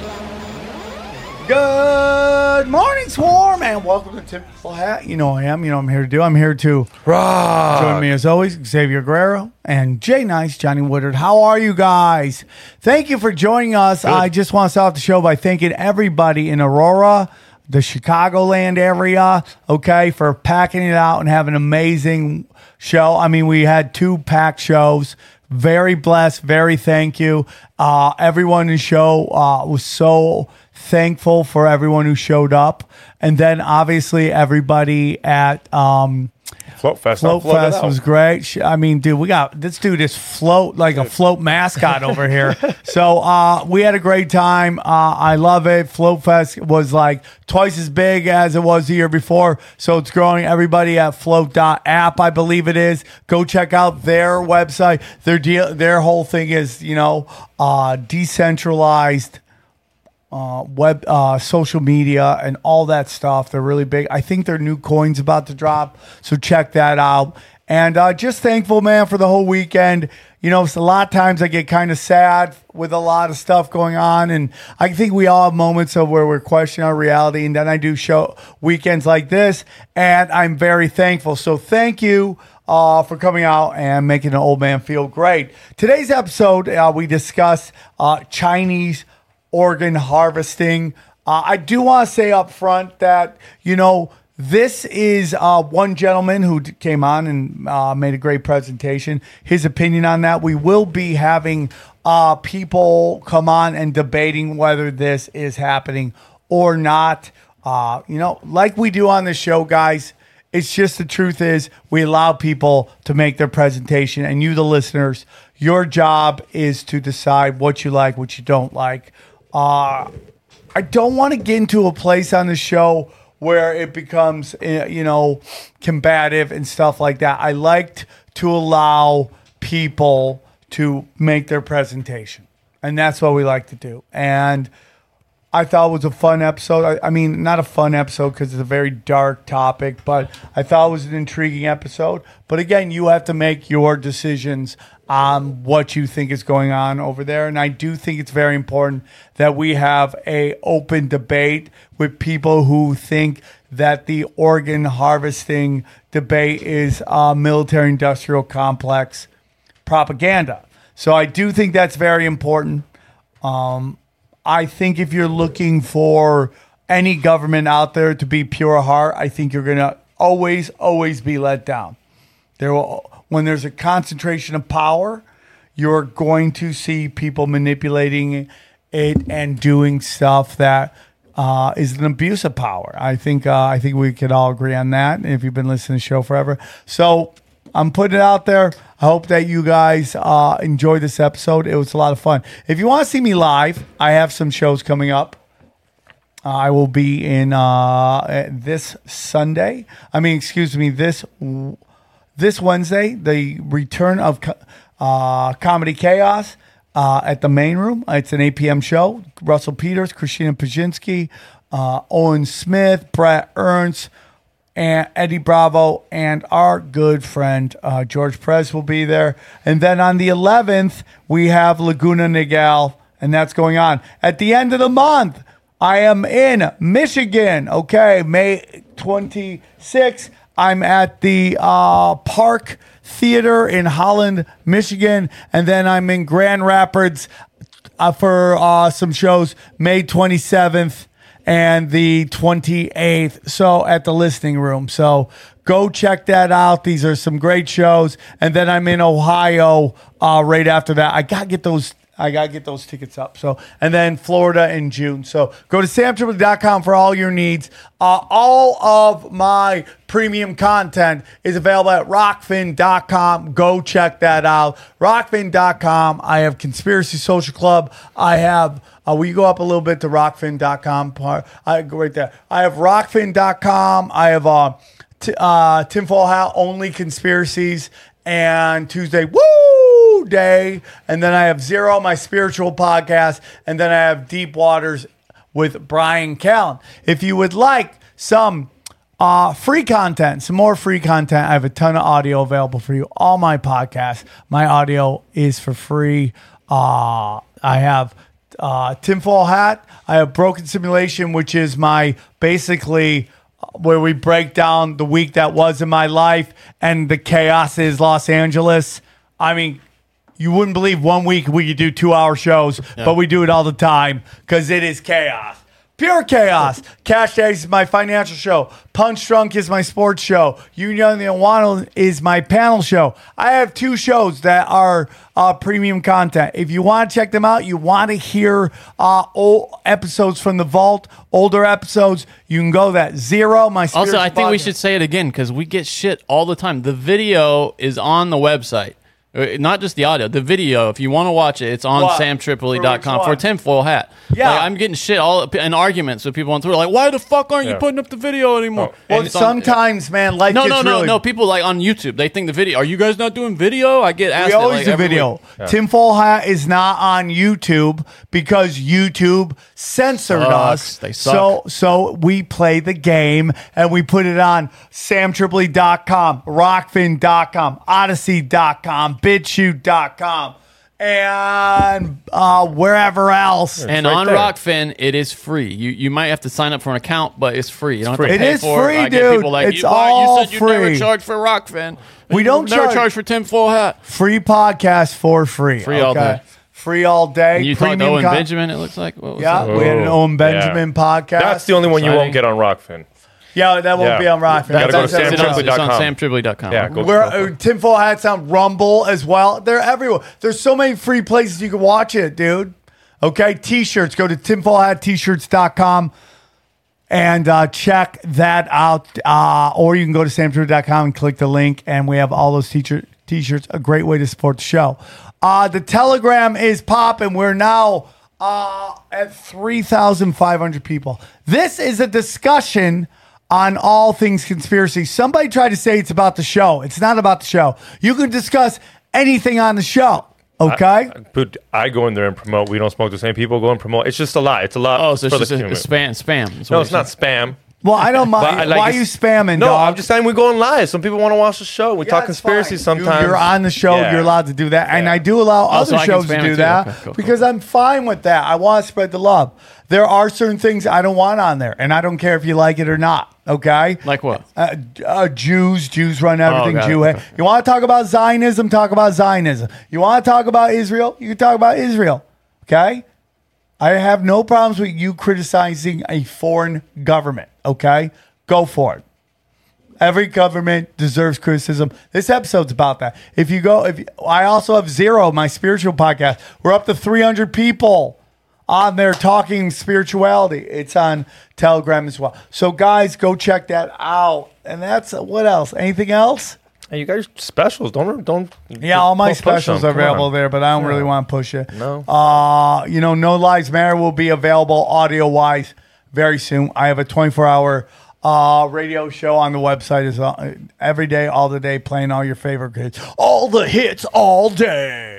blown? Good morning, Swarm, and welcome to Tinfoil Hat. You know I am. You know I'm here to do. I'm here to rock. Join me as always, Xavier Guerrero and Jay Nice, Johnny Woodard. How are you guys? Thank you for joining us. Good. I just want to start off the show by thanking everybody in Aurora, the Chicagoland area, okay, for packing it out and having an amazing show. I mean, we had two packed shows. Very blessed. Very thank you. Everyone in the show was so thankful for everyone who showed up. And then obviously everybody at Float Fest was great. I mean, dude, we got this dude is float like a float mascot over here. So we had a great time. I love it. Float Fest was like twice as big as it was the year before. So it's growing. Everybody at float.app, I believe it is. Go check out their website. Their whole thing is, you know, decentralized web, social media, and all that stuff. They're really big. I think their new coin's about to drop, so check that out. And just thankful, man, for the whole weekend. You know, it's a lot of times I get kind of sad with a lot of stuff going on, and I think we all have moments of where we're questioning our reality, and then I do show weekends like this, and I'm very thankful. So thank you for coming out and making an old man feel great. Today's episode, we discuss Chinese organ harvesting. I do want to say up front that, you know, this is one gentleman who came on and made a great presentation. His opinion on that. We will be having people come on and debating whether this is happening or not. You know, like we do on the show, guys, it's just the truth is we allow people to make their presentation, and you, the listeners, your job is to decide what you like, what you don't like. I don't want to get into a place on the show where it becomes, you know, combative and stuff like that. I liked to allow people to make their presentation, and that's what we like to do. And I thought it was a fun episode. I mean, not a fun episode because it's a very dark topic, but I thought it was an intriguing episode. But again, you have to make your decisions on what you think is going on over there. And I do think it's very important that we have an open debate with people who think that the organ harvesting debate is military-industrial complex propaganda. So I do think that's very important. I think if you're looking for any government out there to be pure heart, I think you're going to always be let down. When there's a concentration of power, you're going to see people manipulating it and doing stuff that is an abuse of power. I think we could all agree on that if you've been listening to the show forever. So I'm putting it out there. I hope that you guys enjoy this episode. It was a lot of fun. If you want to see me live, I have some shows coming up. I will be in this Wednesday, the return of Comedy Chaos at the Main Room. It's an 8 p.m. show. Russell Peters, Christina Pajinski, Owen Smith, Brett Ernst, and Eddie Bravo, and our good friend George Perez will be there. And then on the 11th, we have Laguna Niguel, and that's going on. At the end of the month, I am in Michigan, okay, May 26th. I'm at the Park Theater in Holland, Michigan, and then I'm in Grand Rapids for some shows May 27th. And the 28th, so at the Listening Room. So go check that out. These are some great shows. And then I'm in Ohio right after that. I got to get those. I got to get those tickets up. So, and then Florida in June. So go to samtriple.com for all your needs. All of my premium content is available at rockfin.com. Go check that out. Rockfin.com. I have Conspiracy Social Club. I have, will you go up a little bit to rockfin.com? I go right there. I have rockfin.com. I have Tinfoil Hat Only Conspiracies and Tuesday Woo Day. And then I have Zero, my spiritual podcast. And then I have Deep Waters with Brian Callen. If you would like some free content, some more free content, I have a ton of audio available for you. All my podcasts, my audio is for free. I have Tinfoil Hat. I have Broken Simulation, which is my basically where we break down the week that was in my life and the chaos is Los Angeles. I mean, you wouldn't believe one week we could do 2-hour shows, but we do it all the time because it is chaos. Pure chaos. Cash Days is my financial show. Punch Drunk is my sports show. You Young the Iwano is my panel show. I have two shows that are premium content. If you want to check them out, you want to hear old episodes from the vault, older episodes, you can go to that. Zero, my spiritual podcast. Also, I think we should say it again because we get shit all the time. The video is on the website. Not just the audio, the video. If you want to watch it, it's on samtripoli.com for Tinfoil Hat. Yeah, like, I'm getting shit all in arguments with people on Twitter. Like, why the fuck aren't you putting up the video anymore? Oh. Well, sometimes, man, life gets no. People like on YouTube, they think the video. Are you guys not doing video? I get asked. We always do video. Yeah. Tinfoil Hat is not on YouTube because YouTube censored us. They suck. So we play the game and we put it on samtripoli.com, rockfin.com, odyssey.com. BitChute.com and wherever else. It's and right on there. Rockfin, it is free. You might have to sign up for an account, but it's free. You don't have to pay for it. It is free, dude. People like, it's all free. You said you never charge for Rockfin. We don't never charge for Tinfoil Hat. Free podcast for free. Free all day. Free all day. And you talked to Owen Benjamin, it looks like. What was that? We had an Owen Benjamin podcast. That's the only one you won't get on Rockfin. Yeah, that won't be on Rockfin. It's on samtribley.com. Yeah, go. Tinfoil Hat's on Rumble as well. They're everywhere. There's so many free places you can watch it, dude. Okay, T-shirts. Go to tinfoilhattshirts.com and check that out. Or you can go to samtribley.com and click the link, and we have all those T-shirts. A great way to support the show. The Telegram is popping. We're now at 3,500 people. This is a discussion on all things conspiracy. Somebody tried to say it's about the show. It's not about the show. You can discuss anything on the show. Okay? But I go in there and promote. We don't smoke the same people. Go and promote. It's just a lot. It's a lot. Oh, so it's just spam. No, it's not spam. Well, I don't mind. Why are you spamming, dog? I'm just saying we're going live. Some people want to watch the show. We talk conspiracy sometimes. You're on the show. Yeah. You're allowed to do that. Yeah. And I do allow other shows to do that because I'm fine with that. I want to spread the love. There are certain things I don't want on there, and I don't care if you like it or not, okay? Like what? Jews run everything. You want to talk about Zionism, talk about Zionism. You want to talk about Israel, you can talk about Israel, okay? I have no problems with you criticizing a foreign government, okay? Go for it. Every government deserves criticism. This episode's about that. I also have Zero, my spiritual podcast. We're up to 300 people on there talking spirituality. It's on Telegram as well. So, guys, go check that out. And that's what else? Anything else? Hey, you guys, specials. Don't. Yeah, all my specials are available there, but I don't really want to push it. No. No Lies Matter will be available audio-wise very soon. I have a 24-hour radio show on the website as well. Every day, all the day, playing all your favorite hits. All the hits all day.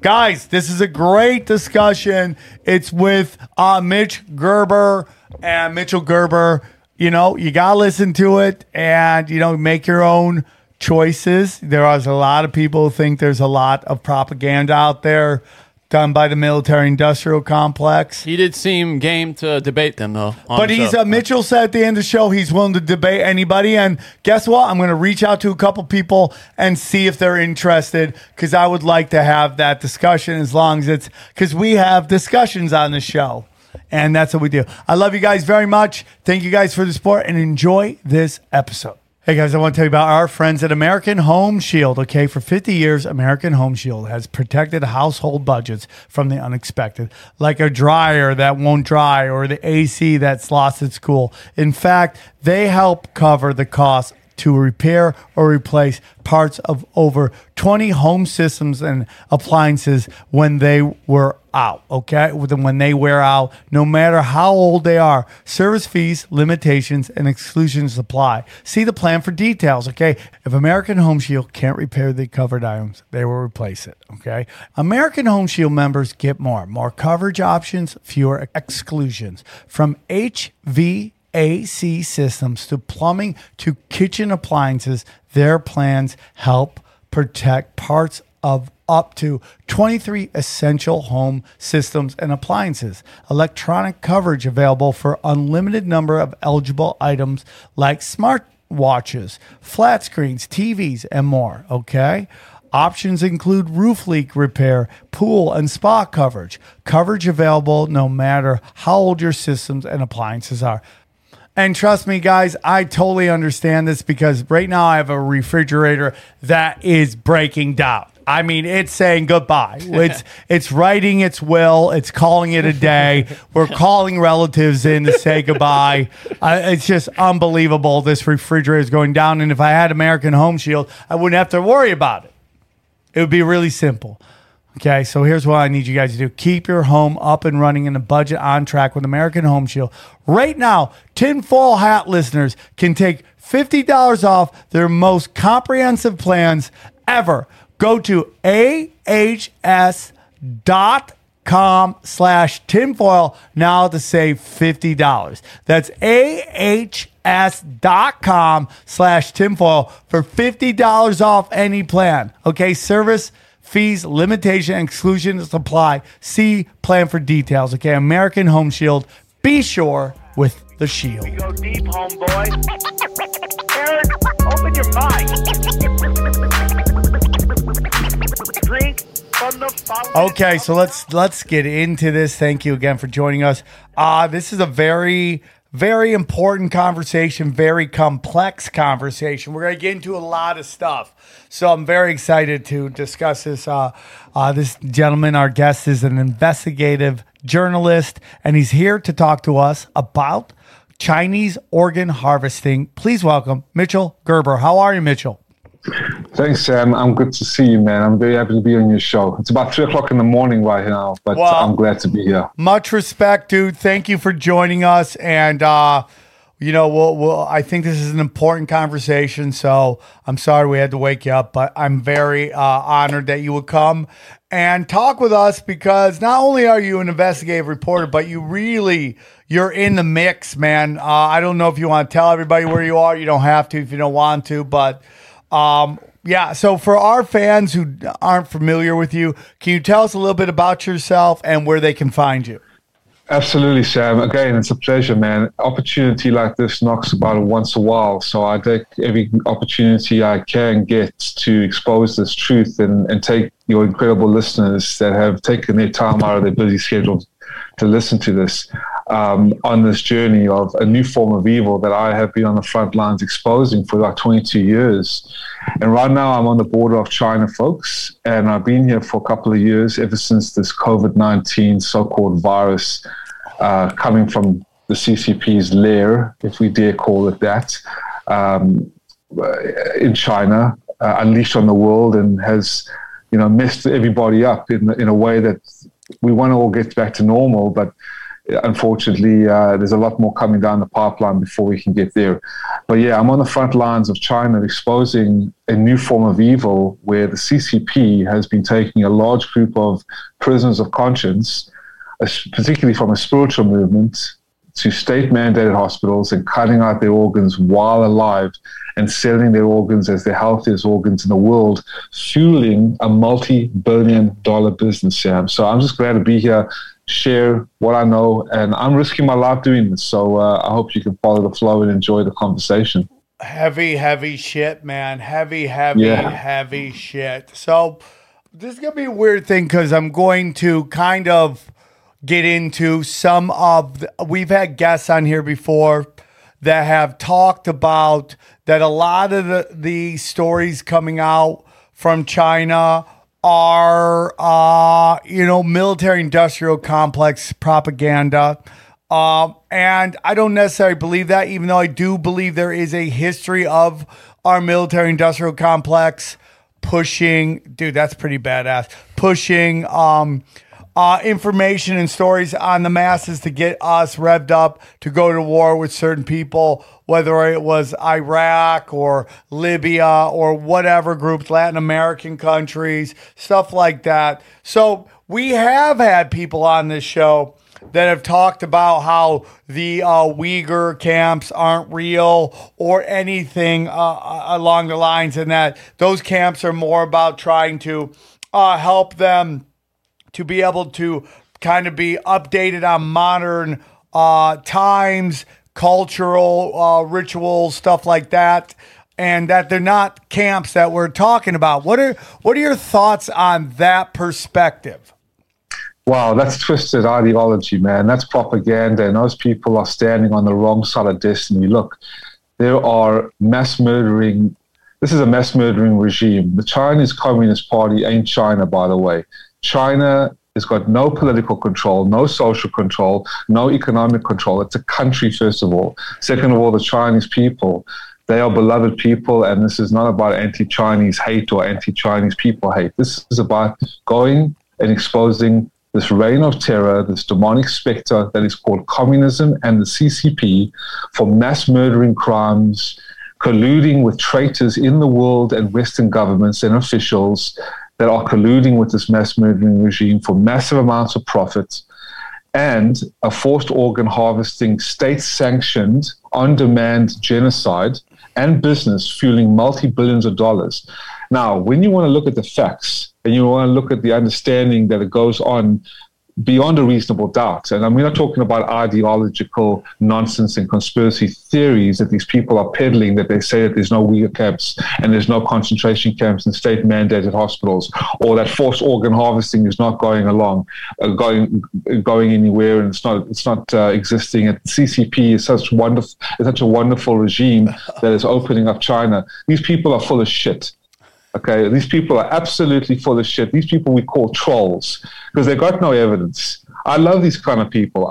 Guys, this is a great discussion. It's with Mitch Gerber and Mitchell Gerber. You know, you got to listen to it and, you know, make your own choices. There are a lot of people who think there's a lot of propaganda out there done by the military-industrial complex. He did seem game to debate them, though. But Mitchell said at the end of the show he's willing to debate anybody. And guess what? I'm going to reach out to a couple people and see if they're interested because I would like to have that discussion because we have discussions on the show. And that's what we do. I love you guys very much. Thank you guys for the support and enjoy this episode. Hey guys, I want to tell you about our friends at American Home Shield. Okay, for 50 years, American Home Shield has protected household budgets from the unexpected, like a dryer that won't dry or the AC that's lost its cool. In fact, they help cover the cost to repair or replace parts of over 20 home systems and appliances when they were out, okay? When they wear out, no matter how old they are. Service fees, limitations, and exclusions apply. See the plan for details, okay? If American Home Shield can't repair the covered items, they will replace it, okay? American Home Shield members get more coverage options, fewer exclusions. From HVAC systems to plumbing to kitchen appliances, their plans help protect parts of up to 23 essential home systems and appliances. Electronic coverage available for unlimited number of eligible items like smart watches, flat screens, TVs, and more, okay? Options include roof leak repair, pool and spa coverage. Coverage available no matter how old your systems and appliances are. And trust me, guys, I totally understand this because right now I have a refrigerator that is breaking down. I mean, it's saying goodbye. It's writing its will. It's calling it a day. We're calling relatives in to say goodbye. It's just unbelievable. This refrigerator is going down. And if I had American Home Shield, I wouldn't have to worry about it. It would be really simple. Okay, so here's what I need you guys to do. Keep your home up and running and the budget on track with American Home Shield. Right now, Tinfoil Hat listeners can take $50 off their most comprehensive plans ever. Go to ahs.com/tinfoil now to save $50. That's ahs.com/tinfoil for $50 off any plan. Okay, service, fees, limitation, and exclusions apply. See plan for details. Okay, American Home Shield. Be sure with the shield. We go deep, homeboy. Eric, open your mic. Drink from the fountain. Okay, so let's get into this. Thank you again for joining us. This is a very, very important conversation, very complex conversation. We're going to get into a lot of stuff. So I'm very excited to discuss this. This gentleman, our guest, is an investigative journalist, and he's here to talk to us about Chinese organ harvesting. Please welcome Mitchell Gerber. How are you, Mitchell? Thanks, Sam. I'm good to see you, man. I'm very happy to be on your show. It's about 3 o'clock in the morning right now, but well, I'm glad to be here. Much respect, dude. Thank you for joining us. And, you know, I think this is an important conversation, so I'm sorry we had to wake you up, but I'm very honored that you would come and talk with us because not only are you an investigative reporter, but you're in the mix, man. I don't know if you want to tell everybody where you are. You don't have to if you don't want to, but... yeah, so for our fans who aren't familiar with you, can you tell us a little bit about yourself and where they can find you? Absolutely, Sam. Again, it's a pleasure, man. Opportunity like this knocks about once a while, so I take every opportunity I can get to expose this truth and take your incredible listeners that have taken their time out of their busy schedules to listen to this on this journey of a new form of evil that I have been on the front lines exposing for like 22 years. And right now I'm on the border of China, folks, and I've been here for a couple of years ever since this COVID-19 so-called virus coming from the CCP's lair, if we dare call it that, in China, unleashed on the world and has, you know, messed everybody up in a way that we want to all get back to normal, but unfortunately, there's a lot more coming down the pipeline before we can get there. But yeah, I'm on the front lines of China exposing a new form of evil where the CCP has been taking a large group of prisoners of conscience, particularly from a spiritual movement, to state-mandated hospitals and cutting out their organs while alive and selling their organs as the healthiest organs in the world, fueling a multi-billion-dollar business, Sam. So I'm just glad to be here, share what I know, and I'm risking my life doing this. So I hope you can follow the flow and enjoy the conversation. Heavy shit, man. Heavy shit. So this is going to be a weird thing because I'm going to kind of get into some of we've had guests on here before that have talked about that a lot of the stories coming out from China are, military-industrial complex propaganda. And I don't necessarily believe that, even though I do believe there is a history of our military-industrial complex pushing, dude, that's pretty badass, pushing information and stories on the masses to get us revved up to go to war with certain people, whether it was Iraq or Libya or whatever groups, Latin American countries, stuff like that. So we have had people on this show that have talked about how the Uyghur camps aren't real or anything along the lines, and that those camps are more about trying to help them to be able to kind of be updated on modern times, cultural rituals, stuff like that, and that they're not camps that we're talking about. What are your thoughts on that perspective? Wow, that's twisted ideology, man. That's propaganda, and those people are standing on the wrong side of destiny. Look, there are mass murdering. This is a mass murdering regime. The Chinese Communist Party ain't China, by the way. China has got no political control, no social control, no economic control. It's a country, first of all. Second of all, the Chinese people, they are beloved people, and this is not about anti-Chinese hate or anti-Chinese people hate. This is about going and exposing this reign of terror, this demonic specter that is called communism and the CCP, for mass murdering crimes, colluding with traitors in the world and Western governments and officials that are colluding with this mass murdering regime for massive amounts of profits, and a forced organ harvesting, state-sanctioned, on-demand genocide and business fueling multi-billions of dollars. Now, when you want to look at the facts and you want to look at the understanding that it goes on beyond a reasonable doubt, and I'm not talking about ideological nonsense and conspiracy theories that these people are peddling, that they say that there's no Uyghur camps and there's no concentration camps and state-mandated hospitals, or that forced organ harvesting is not going anywhere and it's not existing. And CCP is such a wonderful regime that is opening up China. These people are full of shit. Okay, these people are absolutely full of shit. These people we call trolls because they got no evidence. I love these kind of people.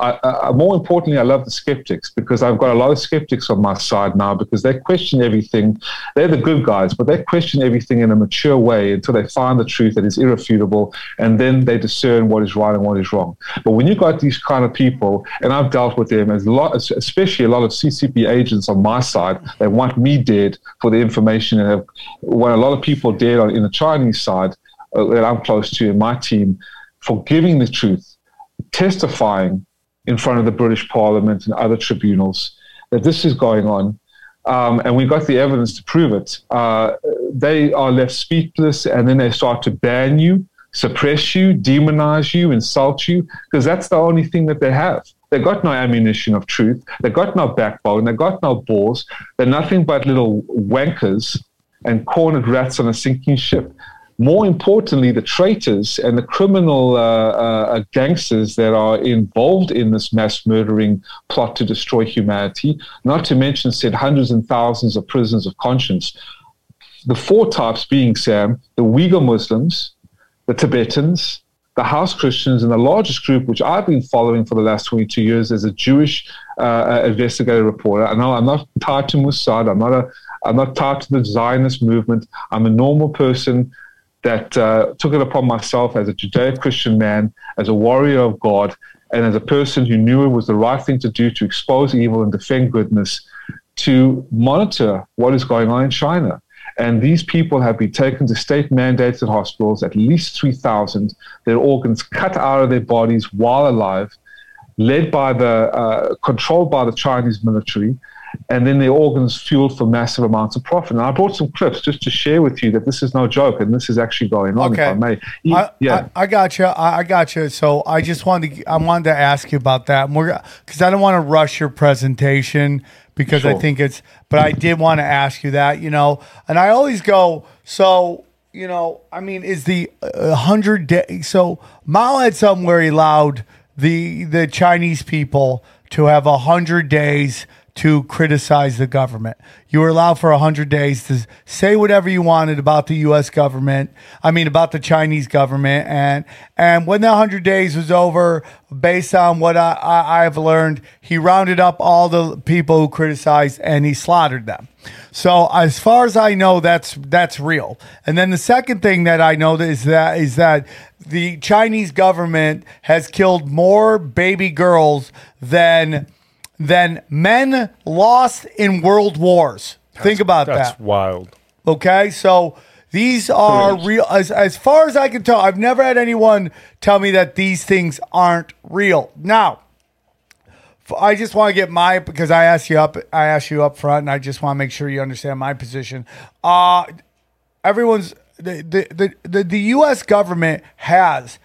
More importantly, I love the skeptics, because I've got a lot of skeptics on my side now, because they question everything. They're the good guys, but they question everything in a mature way until they find the truth that is irrefutable, and then they discern what is right and what is wrong. But when you've got these kind of people, and I've dealt with them, especially a lot of CCP agents on my side, they want me dead for the information, and have when a lot of people dead in the Chinese side that I'm close to in my team for giving the truth, testifying in front of the British Parliament and other tribunals that this is going on, and we got the evidence to prove it. They are left speechless, and then they start to ban you, suppress you, demonize you, insult you, because that's the only thing that they have. They got no ammunition of truth. They got no backbone. They got no balls. They're nothing but little wankers and cornered rats on a sinking ship. More importantly, the traitors and the criminal gangsters that are involved in this mass murdering plot to destroy humanity, not to mention said hundreds and thousands of prisoners of conscience. The four types being, Sam, the Uyghur Muslims, the Tibetans, the house Christians, and the largest group, which I've been following for the last 22 years as a Jewish investigative reporter. I know I'm not tied to Mossad. I'm not tied to the Zionist movement. I'm a normal person that took it upon myself as a Judeo-Christian man, as a warrior of God, and as a person who knew it was the right thing to do to expose evil and defend goodness, to monitor what is going on in China. And these people have been taken to state-mandated hospitals, at least 3,000, their organs cut out of their bodies while alive, controlled by the Chinese military, and then their organs fueled for massive amounts of profit. And I brought some clips just to share with you that this is no joke, and this is actually going on, okay. If I may. I got you. So I just wanted to ask you about that, because I don't want to rush your presentation, because sure. I think it's, but I did want to ask you that, and I always go, is the 100 day, so Mao had somewhere he allowed the Chinese people to have 100 days to criticize the government. You were allowed for 100 days to say whatever you wanted about the U.S. government, about the Chinese government. And when the 100 days was over, based on what I've learned, he rounded up all the people who criticized and he slaughtered them. So as far as I know, that's real. And then the second thing that I know is that the Chinese government has killed more baby girls than men lost in world wars. Think about that. That's wild. Okay, so these are real. As far as I can tell, I've never had anyone tell me that these things aren't real. Now, I just want to get my, because I asked you up front, and I just want to make sure you understand my position. Everyone's the U.S. government has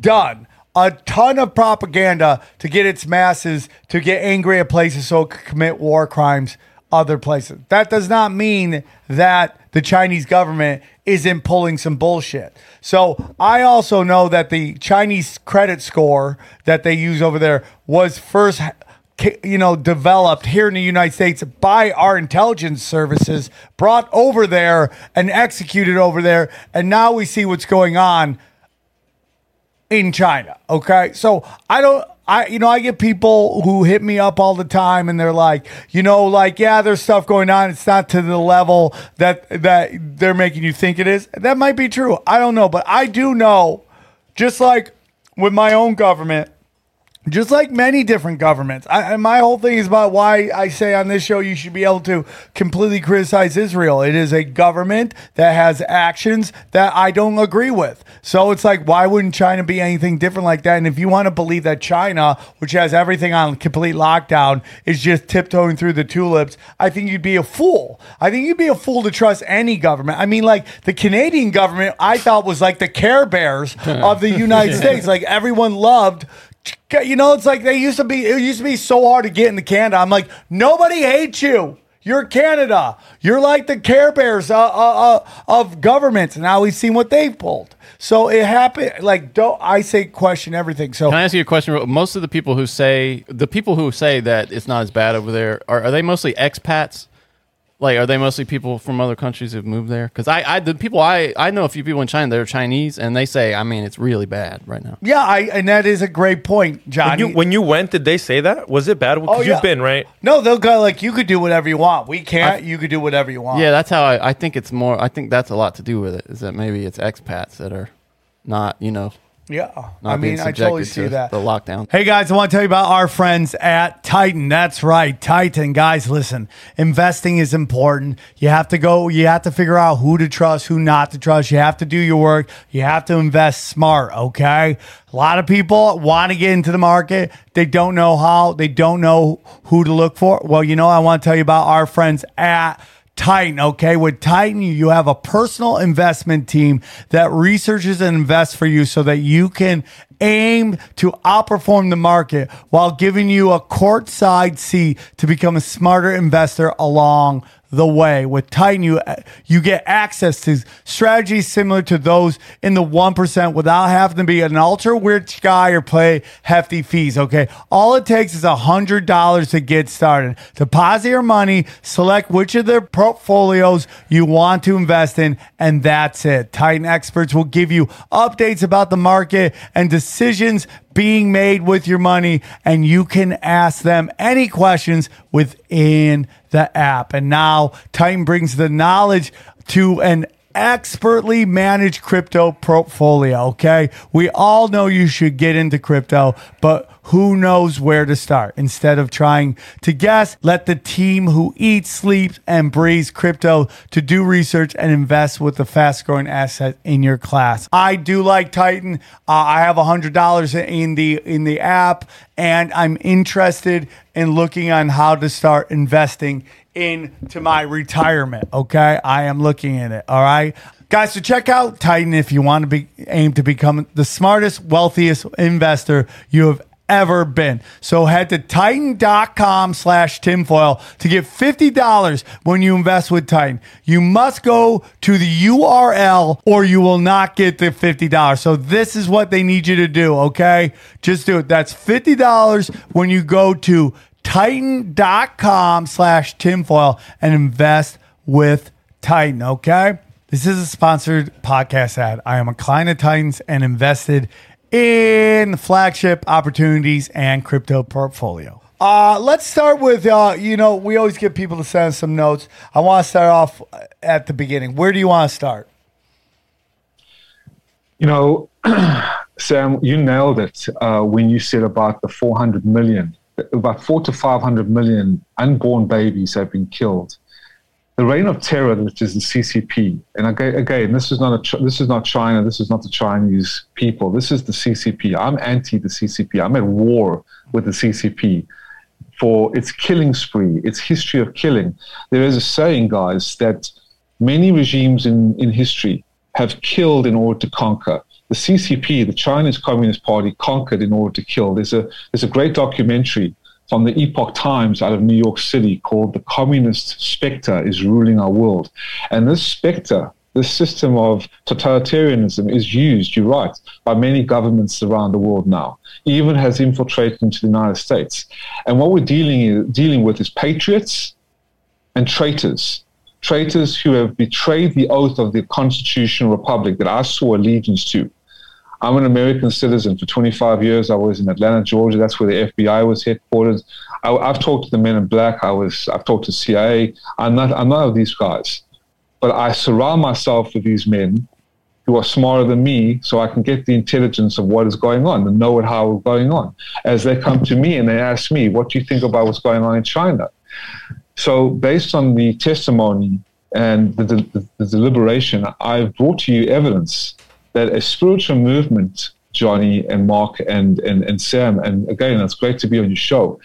done a ton of propaganda to get its masses to get angry at places so it could commit war crimes other places. That does not mean that the Chinese government isn't pulling some bullshit. So I also know that the Chinese credit score that they use over there was first, developed here in the United States by our intelligence services, brought over there and executed over there. And now we see what's going on in China. Okay. So I get people who hit me up all the time and they're like, yeah, there's stuff going on. It's not to the level that they're making you think it is. That might be true. I don't know, but I do know, just like with my own government, just like many different governments, my whole thing is about why I say on this show you should be able to completely criticize Israel. It is a government that has actions that I don't agree with. So it's like, why wouldn't China be anything different like that? And if you want to believe that China, which has everything on complete lockdown, is just tiptoeing through the tulips, I think you'd be a fool. I think you'd be a fool to trust any government. The Canadian government, I thought, was like the Care Bears of the United States. Like, everyone loved... It used to be so hard to get into Canada. I'm like, nobody hates you. You're Canada. You're like the Care Bears of governments. Now we've seen what they've pulled. So it happened. Question everything. So can I ask you a question? Most of the people who say that it's not as bad over there are they mostly expats? Like, are they mostly people from other countries who've moved there? Because I know a few people in China that are Chinese, and they say, it's really bad right now. Yeah, and that is a great point, John. When you went, did they say that? Was it bad? Because you've been, right? No, they'll go like, you could do whatever you want. We can't. You could do whatever you want. Yeah, that's how I think it's more. I think that's a lot to do with it, is that maybe it's expats that are not, Yeah, I totally see that. The lockdown. Hey guys, I want to tell you about our friends at Titan. That's right, Titan. Guys, listen, investing is important. You have to figure out who to trust, who not to trust. You have to do your work. You have to invest smart, okay? A lot of people want to get into the market. They don't know how. They don't know who to look for. Well, I want to tell you about our friends at Titan, okay? With Titan, you have a personal investment team that researches and invests for you so that you can aim to outperform the market while giving you a courtside seat to become a smarter investor along the way. With Titan, you get access to strategies similar to those in the 1% without having to be an ultra-rich guy or pay hefty fees, okay? All it takes is $100 to get started. Deposit your money, select which of their portfolios you want to invest in, and that's it. Titan experts will give you updates about the market and decisions being made with your money, and you can ask them any questions within the app. And now Titan brings the knowledge to an expertly managed crypto portfolio, okay? We all know you should get into crypto, but who knows where to start? Instead of trying to guess, let the team who eats, sleeps, and breathes crypto to do research and invest with the fast-growing asset in your class. I do like Titan. I have $100 in the app, and I'm interested in looking on how to start investing into my retirement. Okay, I am looking at it. All right. Guys, so check out Titan if you want to aim to become the smartest, wealthiest investor you have ever been. So head to titan.com/tinfoil to get $50 when you invest with Titan. You must go to the URL or you will not get the $50. So this is what they need you to do, okay? Just do it. That's $50 when you go to Titan.com/tinfoil and invest with Titan, okay? This is a sponsored podcast ad. I am a client of Titan's and invested in the flagship opportunities and crypto portfolio. Let's start with, we always get people to send us some notes. I want to start off at the beginning. Where do you want to start? Sam, you nailed it when you said about the 400 million, about 400 to 500 million unborn babies have been killed. The reign of terror, which is the CCP, and again, this is not China, this is not the Chinese people, this is the CCP. I'm anti the CCP. I'm at war with the CCP for its killing spree, its history of killing. There is a saying, guys, that many regimes in history have killed in order to conquer. The CCP, the Chinese Communist Party, conquered in order to kill. There's a great documentary from the Epoch Times out of New York City called The Communist Spectre is Ruling Our World. And this spectre, this system of totalitarianism is used, you're right, by many governments around the world now, even has infiltrated into the United States. And what we're dealing with is patriots and traitors who have betrayed the oath of the constitutional republic that I swore allegiance to. I'm an American citizen. For 25 years, I was in Atlanta, Georgia. That's where the FBI was headquartered. I've talked to the Men in Black. I've talked to CIA. I'm not of these guys. But I surround myself with these men who are smarter than me so I can get the intelligence of what is going on, the know-how of going on. As they come to me and they ask me, what do you think about what's going on in China? So based on the testimony and the deliberation, I've brought to you evidence that a spiritual movement, Johnny and Mark and Sam, and again, it's great to be on your show,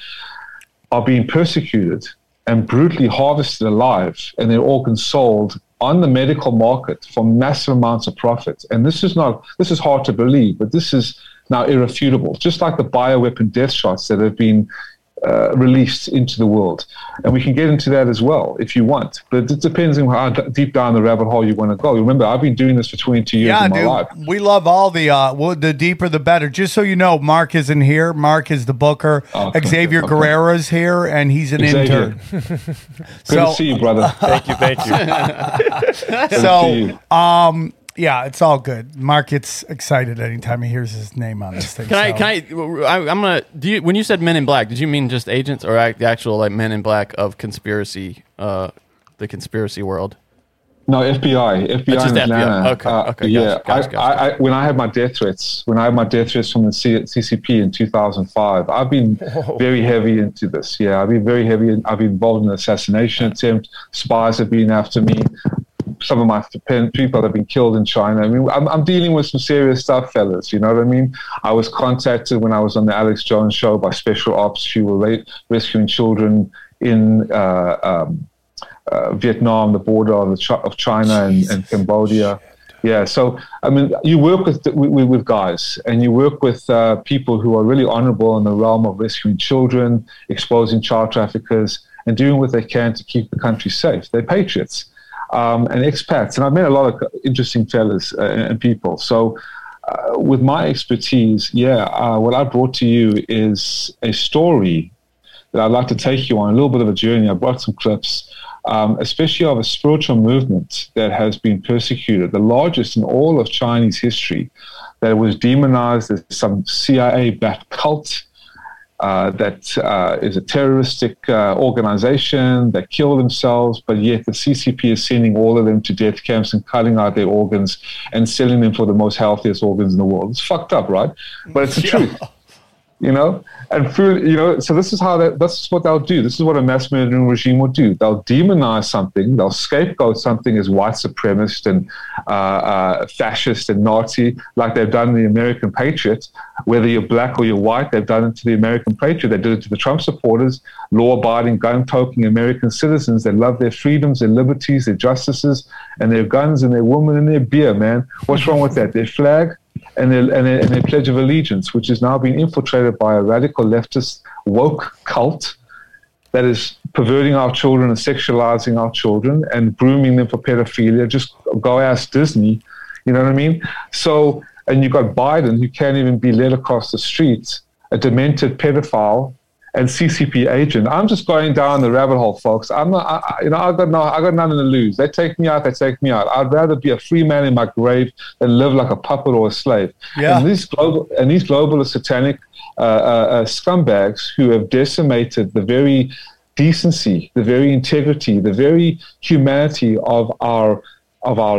are being persecuted and brutally harvested alive, and their organs sold on the medical market for massive amounts of profit. And this is hard to believe, but this is now irrefutable, just like the bioweapon death shots that have been released into the world. And we can get into that as well if you want, but it depends on how deep down the rabbit hole you want to go. Remember, I've been doing this for 22 years of my life. We love all the deeper the better. Just so you know, Mark isn't here. Mark is the booker. Xavier Guerrera's here, and he's an intern. Good to see you, brother. Thank you. So yeah, it's all good. Mark gets excited anytime he hears his name on this thing. When you said Men in Black, did you mean just agents or the actual Men in Black of conspiracy, the conspiracy world? No, FBI just in Atlanta. Okay. Gotcha. When I had my death threats from the CCP in 2005, I've been very heavy into this. Yeah, I've been very heavy. I've been involved in an assassination attempt. Spies have been after me. Some of my people have been killed in China. I mean, I'm dealing with some serious stuff, fellas. You know what I mean? I was contacted when I was on the Alex Jones show by special ops who were rescuing children in Vietnam, the border of China and Cambodia. Shit. Yeah, so, I mean, you work with guys, and you work with people who are really honorable in the realm of rescuing children, exposing child traffickers, and doing what they can to keep the country safe. They're patriots. And expats, and I've met a lot of interesting fellas and people. So with my expertise, what I brought to you is a story that I'd like to take you on, a little bit of a journey. I brought some clips, especially of a spiritual movement that has been persecuted, the largest in all of Chinese history, that was demonized as some CIA-backed cult that is a terroristic organization that kill themselves, but yet the CCP is sending all of them to death camps and cutting out their organs and selling them for the most healthiest organs in the world. It's fucked up, right? But it's the truth, and food, so this is how that's what they'll do. This is what a mass murdering regime will do. They'll demonize something. They'll scapegoat something as white supremacist and fascist and Nazi, like they've done the American patriots. Whether you're black or you're white, they've done it to the American patriot. They did it to the Trump supporters, law-abiding, gun-toting American citizens. They love their freedoms, their liberties, their justices, and their guns and their women and their beer, man. What's wrong with that? Their flag and their Pledge of Allegiance, which is now being infiltrated by a radical leftist woke cult that is perverting our children and sexualizing our children and grooming them for pedophilia. Just go ask Disney, you know what I mean? So, and you've got Biden, who can't even be led across the street, a demented pedophile, and CCP agent. I'm just going down the rabbit hole, folks. I got nothing to lose. They take me out. I'd rather be a free man in my grave than live like a puppet or a slave. Yeah. And these globalist satanic scumbags who have decimated the very decency, the very integrity, the very humanity of our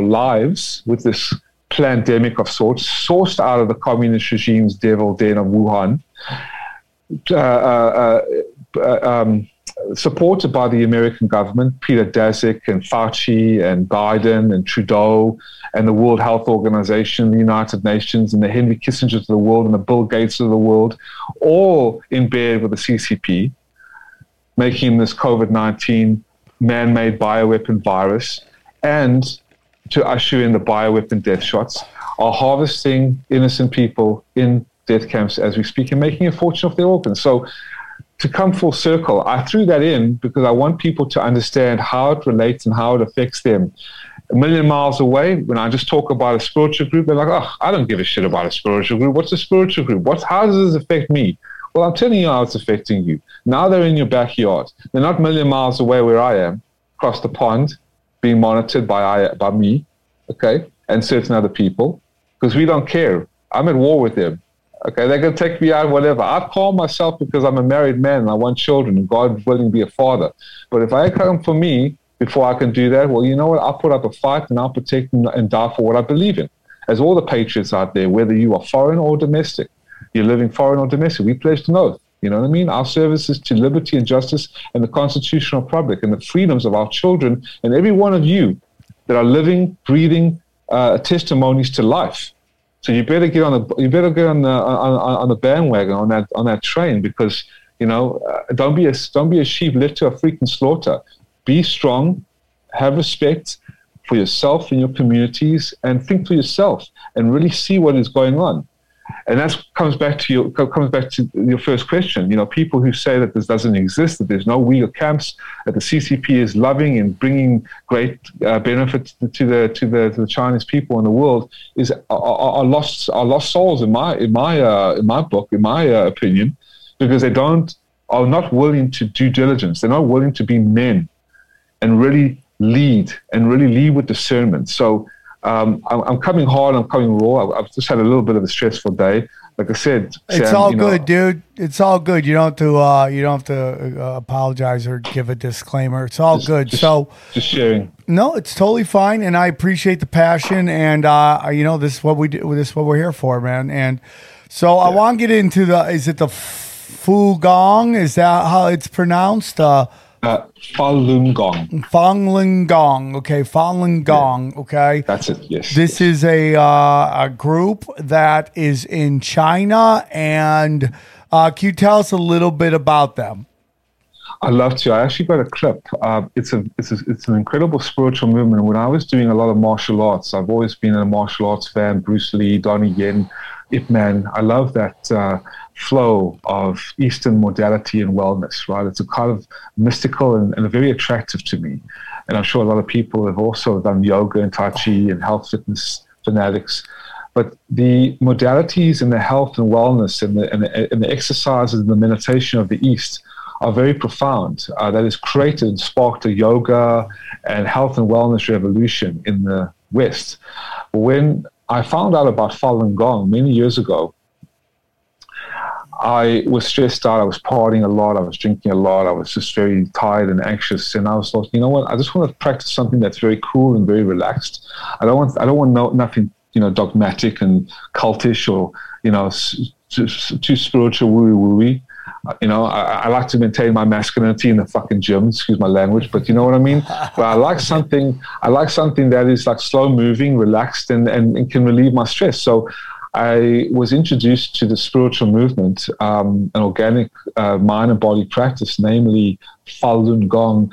lives with this pandemic of sorts, sourced out of the communist regime's devil den of Wuhan, supported by the American government, Peter Daszak and Fauci and Biden and Trudeau and the World Health Organization, the United Nations, and the Henry Kissingers of the world and the Bill Gates of the world, all in bed with the CCP, making this COVID-19 man-made bioweapon virus and to usher in the bioweapon death shots, are harvesting innocent people in death camps as we speak and making a fortune off their organs. So to come full circle, I threw that in because I want people to understand how it relates and how it affects them. A million miles away, when I just talk about a spiritual group, they're like, oh, I don't give a shit about a spiritual group. What's a spiritual group? How does this affect me? Well, I'm telling you how it's affecting you. Now they're in your backyard. They're not a million miles away where I am, across the pond, being monitored by me, okay, and certain other people, because we don't care. I'm at war with them, okay? They're going to take me out, whatever. I've calmed myself because I'm a married man and I want children, and God willing, be a father. But if I come for me before I can do that, well, you know what? I'll put up a fight and I'll protect and die for what I believe in. As all the patriots out there, whether you are foreign or domestic, you're living foreign or domestic, we pledge an oath. You know what I mean? Our services to liberty and justice and the constitutional public and the freedoms of our children and every one of you that are living, breathing testimonies to life. So you better get on the you better get on the bandwagon on that train, because you know don't be a sheep led to a freaking slaughter. Be strong, have respect for yourself and your communities, and think for yourself and really see what is going on. And that comes back to your first question. You know, people who say that this doesn't exist, that there's no Uyghur camps, that the CCP is loving and bringing great benefit to the Chinese people in the world are lost souls in my opinion, because they are not willing to due diligence. They're not willing to be men and really lead with discernment. So. I'm coming hard. I'm coming raw. I've just had a little bit of a stressful day. Like I said, Sam, it's all good, dude. It's all good. You don't have to apologize or give a disclaimer. It's all good. Just sharing. No, it's totally fine, and I appreciate the passion. And this is what we do. This is what we're here for, man. And so yeah. I want to get into the Falun Gong? Is that how it's pronounced? Falun Gong. Falun Gong. Okay. Falun Gong. Yeah. Okay. That's it. Yes. This is a group that is in China. And can you tell us a little bit about them? I'd love to. I actually got a clip. It's an incredible spiritual movement. When I was doing a lot of martial arts, I've always been a martial arts fan. Bruce Lee, Donnie Yen, Ip Man. I love that flow of Eastern modality and wellness, right? It's a kind of mystical and very attractive to me. And I'm sure a lot of people have also done yoga and Tai Chi and health fitness fanatics. But the modalities and the health and wellness and the exercises and the meditation of the East are very profound. That has created and sparked a yoga and health and wellness revolution in the West. When I found out about Falun Gong many years ago, I was stressed out. I was partying a lot. I was drinking a lot. I was just very tired and anxious. And I was like, you know what? I just want to practice something that's very cool and very relaxed. I don't want nothing, you know, dogmatic and cultish or, you know, too spiritual, woo-woo-woo. You know, I like to maintain my masculinity in the fucking gym, excuse my language, but you know what I mean? But I like something that is like slow moving, relaxed, and can relieve my stress. So I was introduced to the spiritual movement, an organic mind and body practice, namely Falun Gong,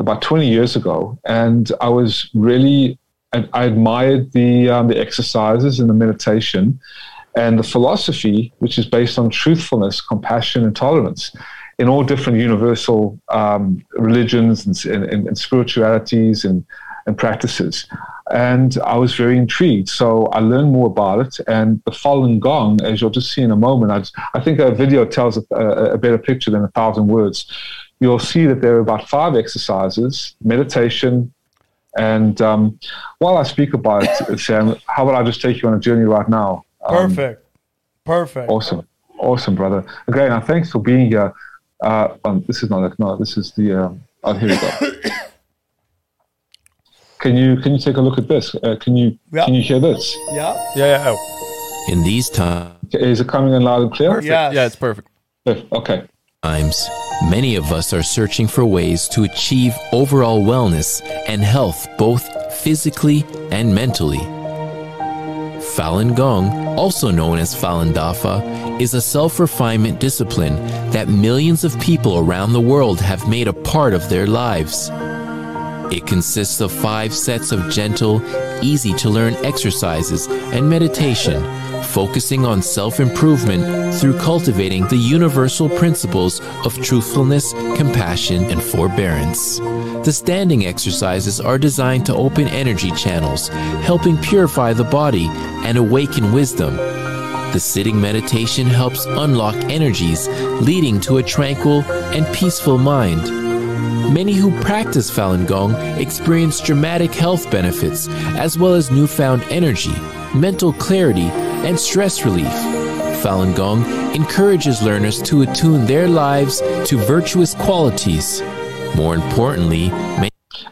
about 20 years ago. And I was really, I admired the exercises and the meditation and the philosophy, which is based on truthfulness, compassion, and tolerance in all different universal religions and spiritualities and and practices. And I was very intrigued. So I learned more about it. And the Falun Gong, as you'll just see in a moment, I think a video tells a better picture than 1,000 words. You'll see that there are about 5 exercises, meditation. And while I speak about it, Sam, how about I just take you on a journey right now? Perfect. Awesome, brother. Okay, now thanks for being here. This is not it. No, this is the... oh, here we go. Can you take a look at this? Can you hear this? Yeah. Oh. In these times... Is it coming in loud and clear? Perfect. Yes. Yeah, it's perfect. Okay. Times, many of us are searching for ways to achieve overall wellness and health, both physically and mentally. Falun Gong, also known as Falun Dafa, is a self-refinement discipline that millions of people around the world have made a part of their lives. It consists of 5 sets of gentle, easy-to-learn exercises and meditation, focusing on self-improvement through cultivating the universal principles of truthfulness, compassion, and forbearance. The standing exercises are designed to open energy channels, helping purify the body and awaken wisdom. The sitting meditation helps unlock energies, leading to a tranquil and peaceful mind. Many who practice Falun Gong experience dramatic health benefits, as well as newfound energy, mental clarity, and stress relief. Falun Gong encourages learners to attune their lives to virtuous qualities. More importantly,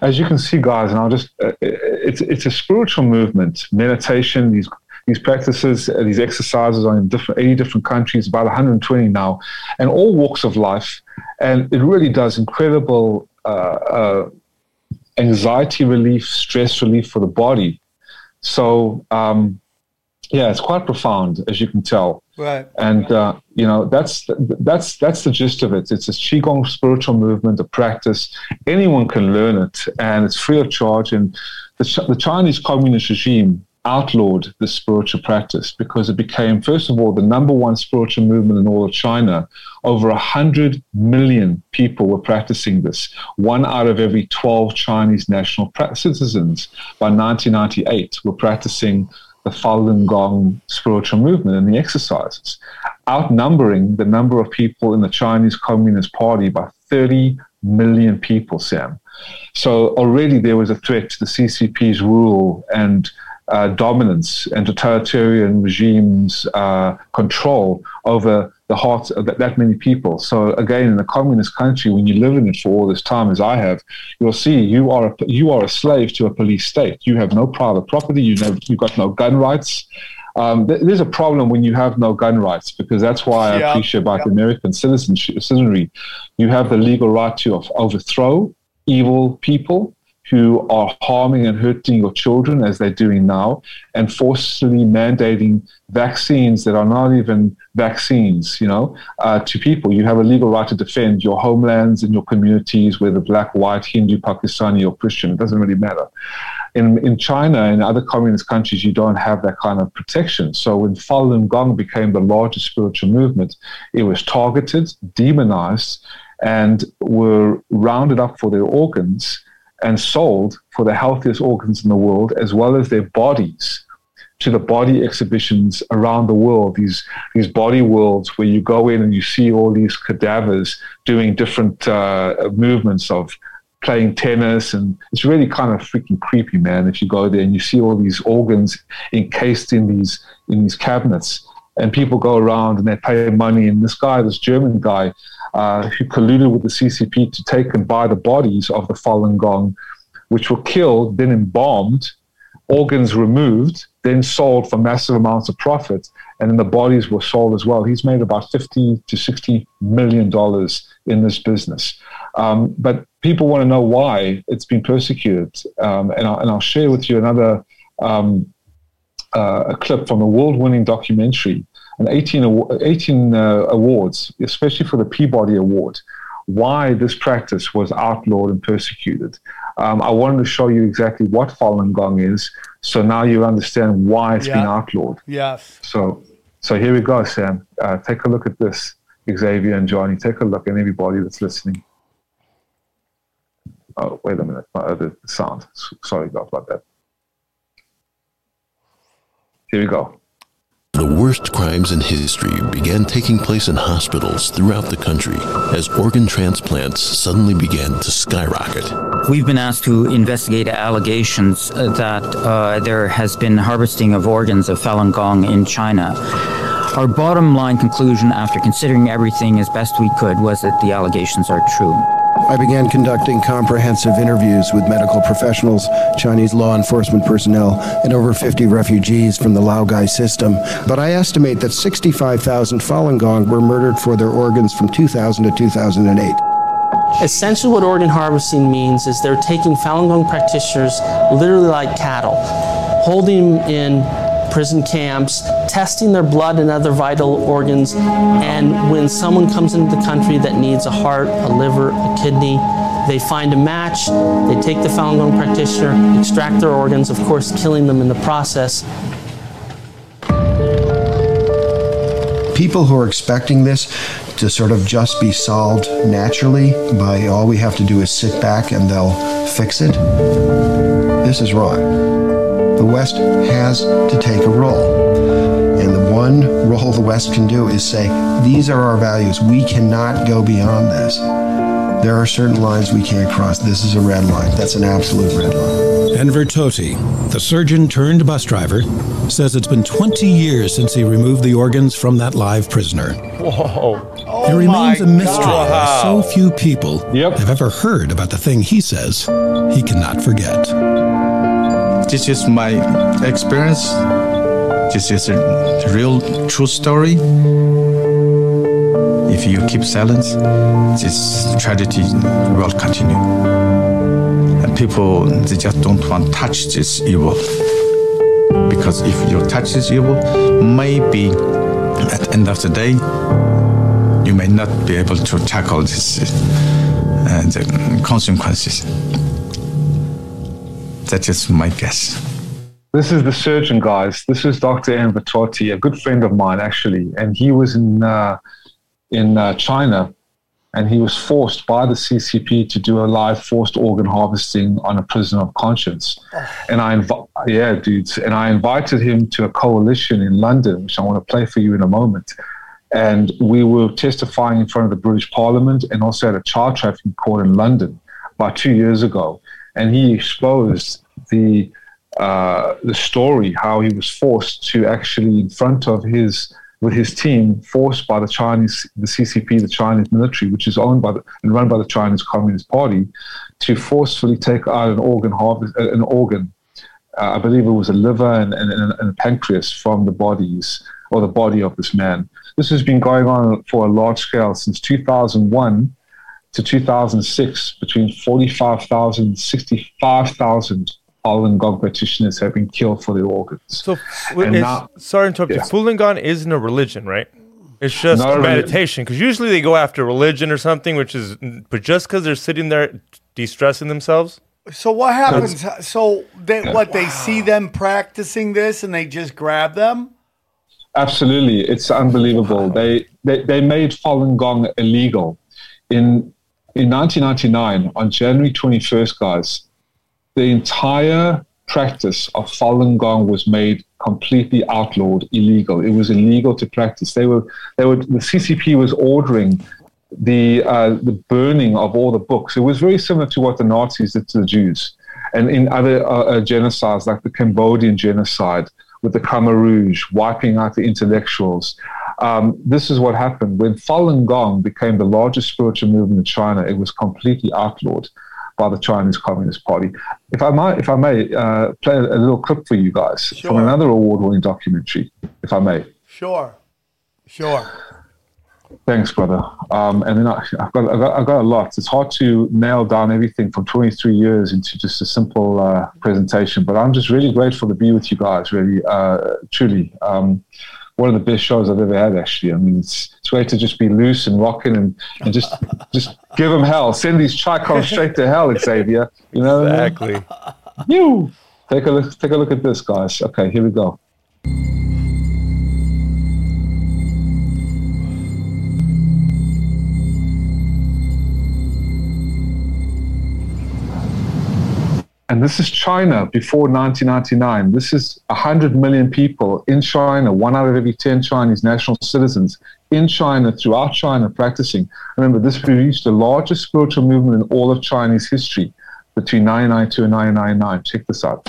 as you can see, guys, and I'll just—it's a spiritual movement, meditation. These practices, these exercises are in 80 different countries, about 120 now, and all walks of life. And it really does incredible anxiety relief, stress relief for the body. So, it's quite profound, as you can tell. Right. And, that's the gist of it. It's a Qigong spiritual movement, a practice. Anyone can learn it, and it's free of charge. And the Chinese communist regime outlawed this spiritual practice because it became, first of all, the number one spiritual movement in all of China. Over 100 million people were practicing this, 1 out of every 12 Chinese national citizens by 1998 were practicing the Falun Gong spiritual movement and the exercises, outnumbering the number of people in the Chinese Communist Party by 30 million people, Sam. So already there was a threat to the CCP's rule and dominance and totalitarian regimes control over the hearts of that many people. So again, in a communist country, when you live in it for all this time, as I have, you'll see you are a slave to a police state. You have no private property. You've got no gun rights. There's a problem when you have no gun rights, because that's why I appreciate about American citizenry. You have the legal right to overthrow evil people who are harming and hurting your children, as they're doing now, and forcibly mandating vaccines that are not even vaccines, to people. You have a legal right to defend your homelands and your communities, whether black, white, Hindu, Pakistani, or Christian. It doesn't really matter. In China and other communist countries, you don't have that kind of protection. So when Falun Gong became the largest spiritual movement, it was targeted, demonized, and were rounded up for their organs and sold for the healthiest organs in the world, as well as their bodies, to the body exhibitions around the world, these body worlds where you go in and you see all these cadavers doing different movements of playing tennis, and it's really kind of freaking creepy, man, if you go there and you see all these organs encased in these cabinets, and people go around and they pay money, and this German guy, who colluded with the CCP to take and buy the bodies of the Falun Gong, which were killed, then embalmed, organs removed, then sold for massive amounts of profit, and then the bodies were sold as well. He's made about $50 to $60 million in this business. But people want to know why it's been persecuted, and I'll share with you another a clip from an award-winning documentary, and 18 awards, especially for the Peabody Award, why this practice was outlawed and persecuted. I wanted to show you exactly what Falun Gong is, so now you understand why it's been outlawed. Yes. So here we go, Sam. Take a look at this, Xavier and Johnny. Take a look, and everybody that's listening. Oh, wait a minute. The sound. Sorry about that. Here we go. The worst crimes in history began taking place in hospitals throughout the country as organ transplants suddenly began to skyrocket. We've been asked to investigate allegations that there has been harvesting of organs of Falun Gong in China. Our bottom line conclusion, after considering everything as best we could, was that the allegations are true. I began conducting comprehensive interviews with medical professionals, Chinese law enforcement personnel, and over 50 refugees from the Laogai system. But I estimate that 65,000 Falun Gong were murdered for their organs from 2000 to 2008. Essentially what organ harvesting means is they're taking Falun Gong practitioners literally like cattle, holding them in prison camps, testing their blood and other vital organs, and when someone comes into the country that needs a heart, a liver, a kidney, they find a match, they take the Falun Gong practitioner, extract their organs, of course killing them in the process. People who are expecting this to sort of just be solved naturally by all we have to do is sit back and they'll fix it, this is wrong. The West has to take a role. And the one role the West can do is say, these are our values. We cannot go beyond this. There are certain lines we can't cross. This is a red line. That's an absolute red line. Enver Tohti, the surgeon turned bus driver, says it's been 20 years since he removed the organs from that live prisoner. Whoa. Oh, there remains a mystery why so few people have ever heard about the thing he says he cannot forget. This is my experience. This is a real, true story. If you keep silence, this tragedy will continue. And people, they just don't want to touch this evil. Because if you touch this evil, maybe at the end of the day, you may not be able to tackle this, the consequences. That is my guess. This is the surgeon, guys. This is Dr. Enver Tohti, a good friend of mine, actually. And he was in China, and he was forced by the CCP to do a live forced organ harvesting on a prisoner of conscience. And I invited him to a coalition in London, which I want to play for you in a moment. And we were testifying in front of the British Parliament and also at a child trafficking court in London about 2 years ago. And he exposed the story, how he was forced to actually, in front of his team, forced by the CCP, the Chinese military, which is owned by and run by the Chinese Communist Party, to forcefully take out an organ harvest, an organ. I believe it was a liver and a pancreas from the bodies or the body of this man. This has been going on for a large scale since 2001. To 2006, between 45,000 and 65,000 Falun Gong practitioners have been killed for their organs. So, sorry to interrupt you. Falun Gong isn't a religion, right? It's just not meditation. Because usually they go after religion or something, but just because they're sitting there de-stressing themselves. So what happens? They see them practicing this and they just grab them? Absolutely, it's unbelievable. They made Falun Gong illegal in 1999, on January 21st, guys, the entire practice of Falun Gong was made completely outlawed, illegal. It was illegal to practice. The CCP was ordering the burning of all the books. It was very similar to what the Nazis did to the Jews, and in other genocides like the Cambodian genocide with the Khmer Rouge, wiping out the intellectuals. This is what happened. When Falun Gong became the largest spiritual movement in China, it was completely outlawed by the Chinese Communist Party. If I may, play a little clip for you guys from another award-winning documentary, if I may. Sure. Thanks, brother. And then I've got a lot. It's hard to nail down everything from 23 years into just a simple presentation, but I'm just really grateful to be with you guys, really, truly. One of the best shows I've ever had, actually. I mean, it's great to just be loose and rocking and just give them hell. Send these Chicons straight to hell, Xavier. You know exactly. What I mean? You take a look at this, guys. Okay, here we go. And this is China before 1999. This is 100 million people in China, 1 out of every 10 Chinese national citizens in China, throughout China, practicing. Remember, this reached the largest spiritual movement in all of Chinese history between 992 and 999. Check this out.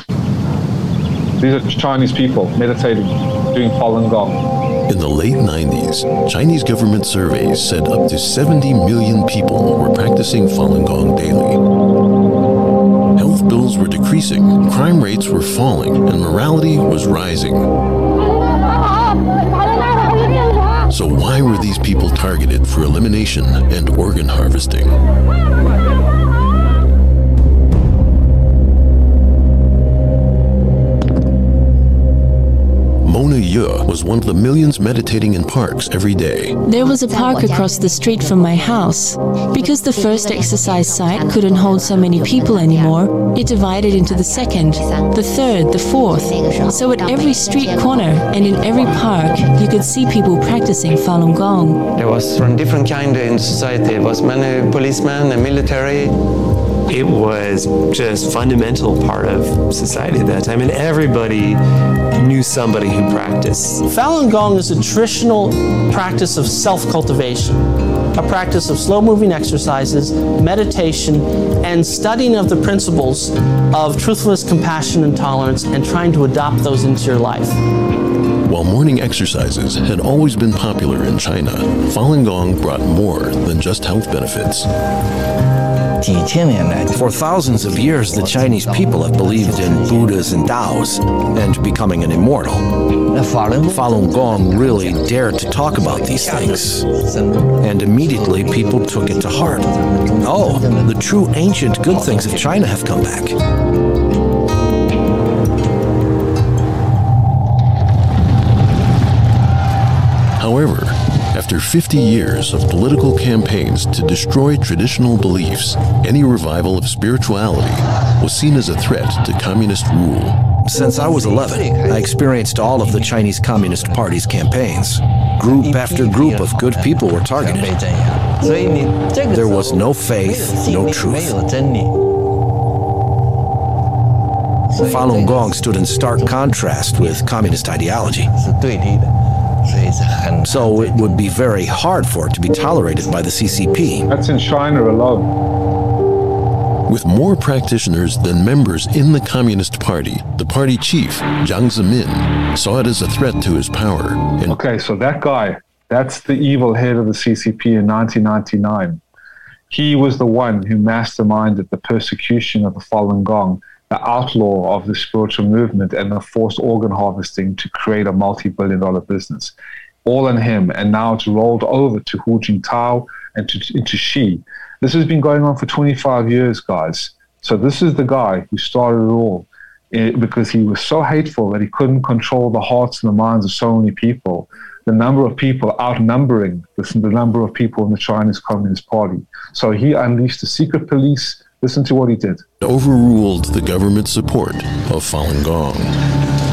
These are Chinese people meditating, doing Falun Gong. In the late 90s, Chinese government surveys said up to 70 million people were practicing Falun Gong daily. Health bills were decreasing, crime rates were falling, and morality was rising. So why were these people targeted for elimination and organ harvesting? Mona Ye was one of the millions meditating in parks every day. There was a park across the street from my house. Because the first exercise site couldn't hold so many people anymore, it divided into the second, the third, the fourth. So at every street corner and in every park, you could see people practicing Falun Gong. There was from different kind in society. It was many policemen and military. It was just fundamental part of society at that time, and everybody knew somebody who practiced. Falun Gong is a traditional practice of self-cultivation, a practice of slow-moving exercises, meditation, and studying of the principles of truthfulness, compassion, and tolerance, and trying to adopt those into your life. While morning exercises had always been popular in China, Falun Gong brought more than just health benefits. For thousands of years, the Chinese people have believed in Buddhas and Taoists and becoming an immortal. Falun Gong really dared to talk about these things, and immediately people took it to heart. Oh, the true ancient good things of China have come back. However, after 50 years of political campaigns to destroy traditional beliefs, any revival of spirituality was seen as a threat to communist rule. Since I was 11, I experienced all of the Chinese Communist Party's campaigns. Group after group of good people were targeted. There was no faith, no truth. Falun Gong stood in stark contrast with communist ideology. So it would be very hard for it to be tolerated by the CCP. That's in China alone. With more practitioners than members in the Communist Party, the party chief, Jiang Zemin, saw it as a threat to his power. Okay, so that guy, that's the evil head of the CCP in 1999. He was the one who masterminded the persecution of the Falun Gong, the outlaw of the spiritual movement, and the forced organ harvesting to create a multi-billion-dollar business. All on him, and now it's rolled over to Hu Jintao and to Xi. This has been going on for 25 years, guys. So this is the guy who started it all, because he was so hateful that he couldn't control the hearts and the minds of so many people, the number of people outnumbering the number of people in the Chinese Communist Party. So he unleashed the secret police. Listen to what he did. Overruled the government support of Falun Gong.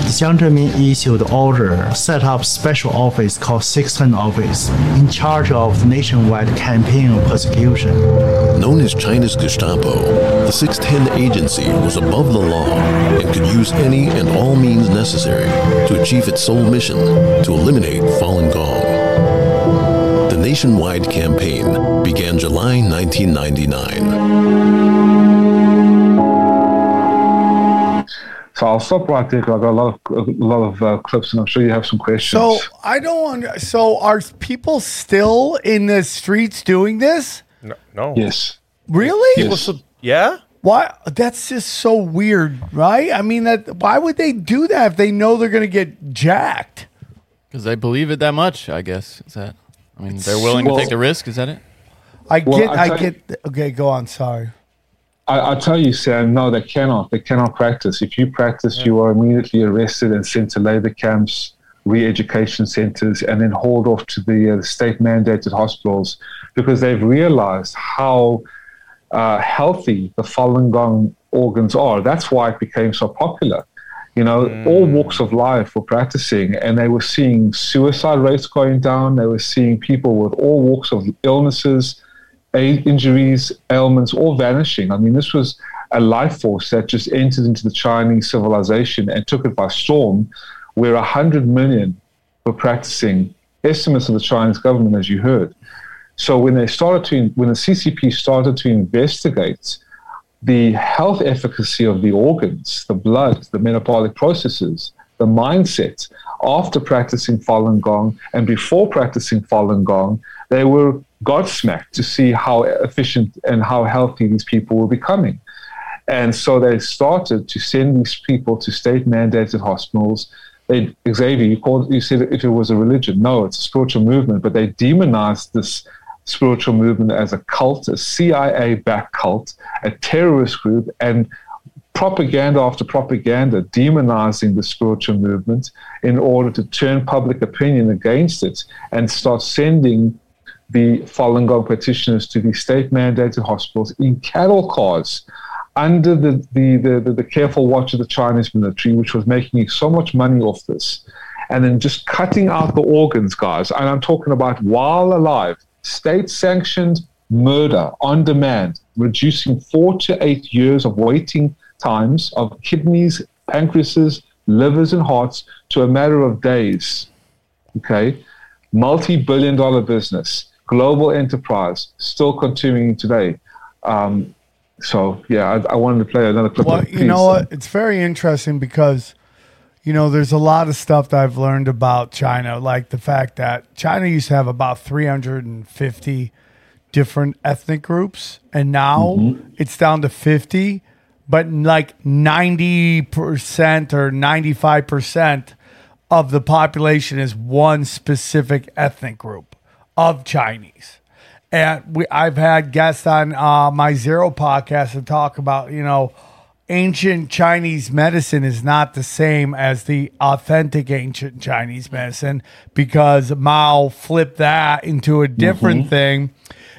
Jiang Zemin issued the order, set up special office called 610 Office, in charge of the nationwide campaign of persecution. Known as China's Gestapo, the 610 agency was above the law and could use any and all means necessary to achieve its sole mission to eliminate Falun Gong. The nationwide campaign began July 1999. So I'll stop right there because I've got a lot of clips, and I'm sure you have some questions. So are people still in the streets doing this? No. Yes. Really? Yes. Yeah. Why? That's just so weird, right? I mean, why would they do that if they know they're going to get jacked? Because they believe it that much, I guess. Is that? I mean, they're willing to take the risk. Is that it? I get. Okay, go on. Sorry. I tell you, Sam, no, they cannot. They cannot practice. If you practice, you are immediately arrested and sent to labor camps, re-education centers, and then hauled off to the state-mandated hospitals, because they've realized how healthy the Falun Gong organs are. That's why it became so popular. You know, all walks of life were practicing, and they were seeing suicide rates going down. They were seeing people with all walks of illnesses, injuries, ailments, all vanishing. I mean, this was a life force that just entered into the Chinese civilization and took it by storm, where 100 million were practicing, estimates of the Chinese government, as you heard. So when the CCP started to investigate the health efficacy of the organs, the blood, the metabolic processes, the mindset, after practicing Falun Gong and before practicing Falun Gong, they were godsmacked to see how efficient and how healthy these people were becoming. And so they started to send these people to state-mandated hospitals. They, Xavier, you said if it was a religion. No, it's a spiritual movement, but they demonized this spiritual movement as a cult, a CIA-backed cult, a terrorist group, and propaganda after propaganda demonizing the spiritual movement in order to turn public opinion against it and start sending the Falun Gong practitioners to the state-mandated hospitals in cattle cars under the careful watch of the Chinese military, which was making so much money off this, and then just cutting out the organs, guys. And I'm talking about while alive, state-sanctioned murder on demand, reducing 4 to 8 years of waiting times of kidneys, pancreases, livers, and hearts to a matter of days. Okay? Multi-billion-dollar business, global enterprise, still continuing today. I wanted to play another clip. Well, you know what? It's very interesting because, you know, there's a lot of stuff that I've learned about China, like the fact that China used to have about 350 different ethnic groups, and now it's down to 50, but like 90% or 95% of the population is one specific ethnic group of Chinese. And I've had guests on my Zero podcast to talk about, you know, ancient Chinese medicine is not the same as the authentic ancient Chinese medicine because Mao flipped that into a different thing.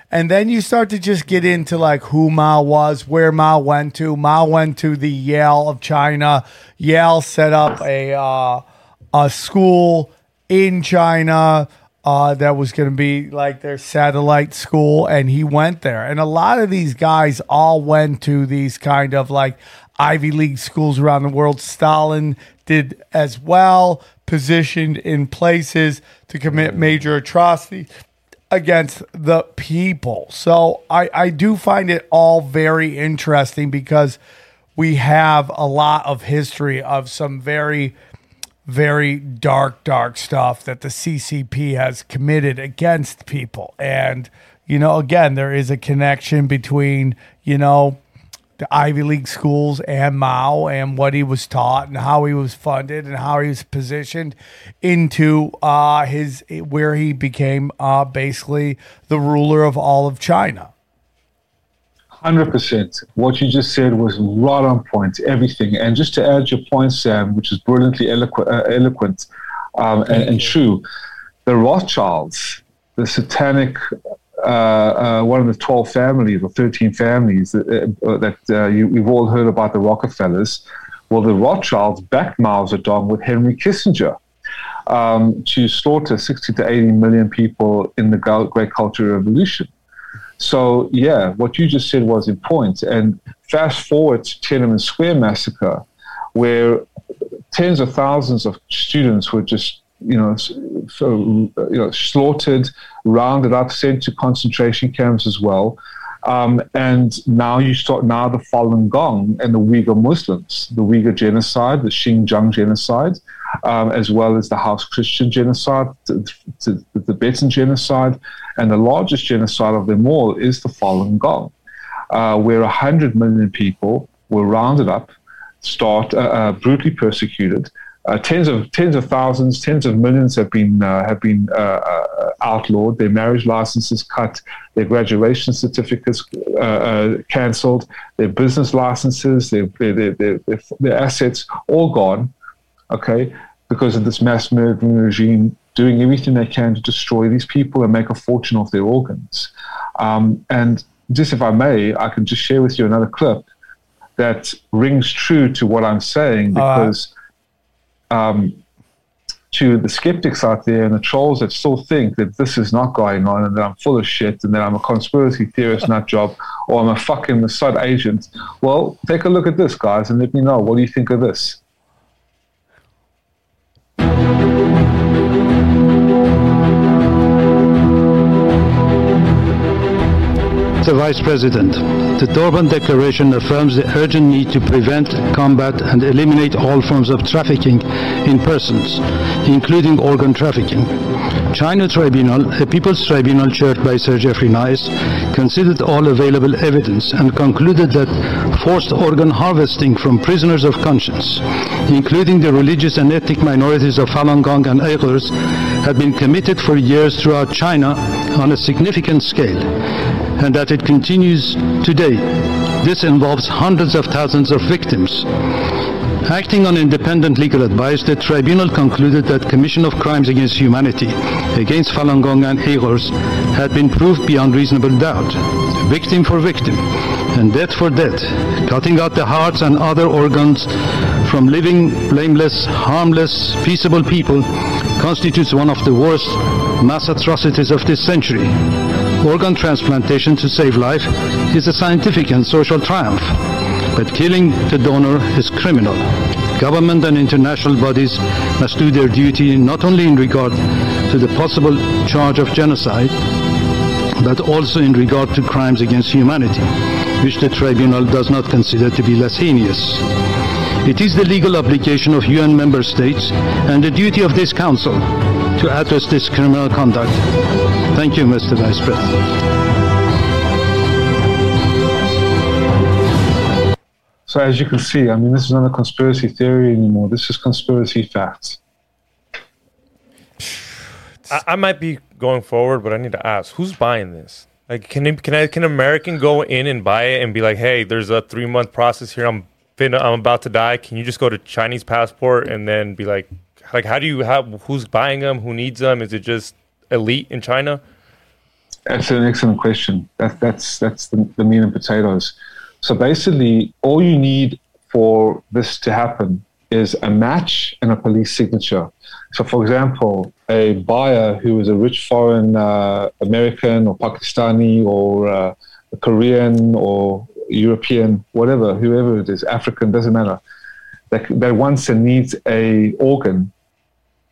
And then you start to just get into like who Mao was, where Mao went to. Mao went to the Yale of China. Yale set up a school in China that was going to be like their satellite school, and he went there. And a lot of these guys all went to these kind of like Ivy League schools around the world. Stalin did as well, positioned in places to commit major atrocities against the people. So I do find it all very interesting because we have a lot of history of some very, very dark stuff that the CCP has committed against people. And, you know, again, there is a connection between, you know, the Ivy League schools and Mao and what he was taught and how he was funded and how he was positioned into where he became basically the ruler of all of China. 100%. What you just said was right on point, everything. And just to add your point, Sam, which is brilliantly eloquent and true, the Rothschilds, the satanic one of the 12 families or 13 families we've all heard about, the Rockefellers. Well, the Rothschilds backed Mao Zedong with Henry Kissinger to slaughter 60 to 80 million people in the Great Cultural Revolution. So, yeah, what you just said was in point. And fast forward to Tiananmen Square massacre, where tens of thousands of students were just slaughtered, rounded up, sent to concentration camps as well. And now you start the Falun Gong and the Uyghur Muslims, the Uyghur genocide, the Xinjiang genocide, as well as the House Christian genocide, the Tibetan genocide, and the largest genocide of them all is the Falun Gong, where 100 million people were rounded up, brutally persecuted. Tens of thousands, tens of millions have been outlawed. Their marriage licenses cut, their graduation certificates cancelled, their business licenses, their assets all gone. Okay, because of this mass murdering regime doing everything they can to destroy these people and make a fortune off their organs. And just if I may, I can just share with you another clip that rings true to what I'm saying because. to the skeptics out there and the trolls that still think that this is not going on and that I'm full of shit and that I'm a conspiracy theorist nut job or I'm a fucking Mossad agent, well, take a look at this, guys, and let me know. What do you think of this? Mr. Vice President, the Durban Declaration affirms the urgent need to prevent, combat, and eliminate all forms of trafficking in persons, including organ trafficking. China Tribunal, a People's Tribunal chaired by Sir Geoffrey Nice, considered all available evidence and concluded that forced organ harvesting from prisoners of conscience, including the religious and ethnic minorities of Falun Gong and Uyghurs, had been committed for years throughout China on a significant scale, and that it continues today. This involves hundreds of thousands of victims. Acting on independent legal advice, the tribunal concluded that commission of crimes against humanity, against Falun Gong and Uyghurs, had been proved beyond reasonable doubt, victim for victim, and death for death, cutting out the hearts and other organs from living, blameless, harmless, peaceable people, constitutes one of the worst mass atrocities of this century. Organ transplantation to save life is a scientific and social triumph, but killing the donor is criminal. Government and international bodies must do their duty not only in regard to the possible charge of genocide, but also in regard to crimes against humanity, which the tribunal does not consider to be less heinous. It is the legal obligation of UN member states and the duty of this council to address this criminal conduct. Thank you, Mr. Vice President. So as you can see, I mean, this is not a conspiracy theory anymore. This is conspiracy facts. I might be going forward, but I need to ask, who's buying this? Like, can American go in and buy it and be like, hey, there's a 3-month process here. I'm about to die. Can you just go to Chinese passport and then be like, who's buying them? Who needs them? Is it just elite in China? That's an excellent question. That's the meat and potatoes. So basically, all you need for this to happen is a match and a police signature. So, for example, a buyer who is a rich foreign American or Pakistani or Korean or European, whatever, whoever it is, African, doesn't matter, that wants and needs a organ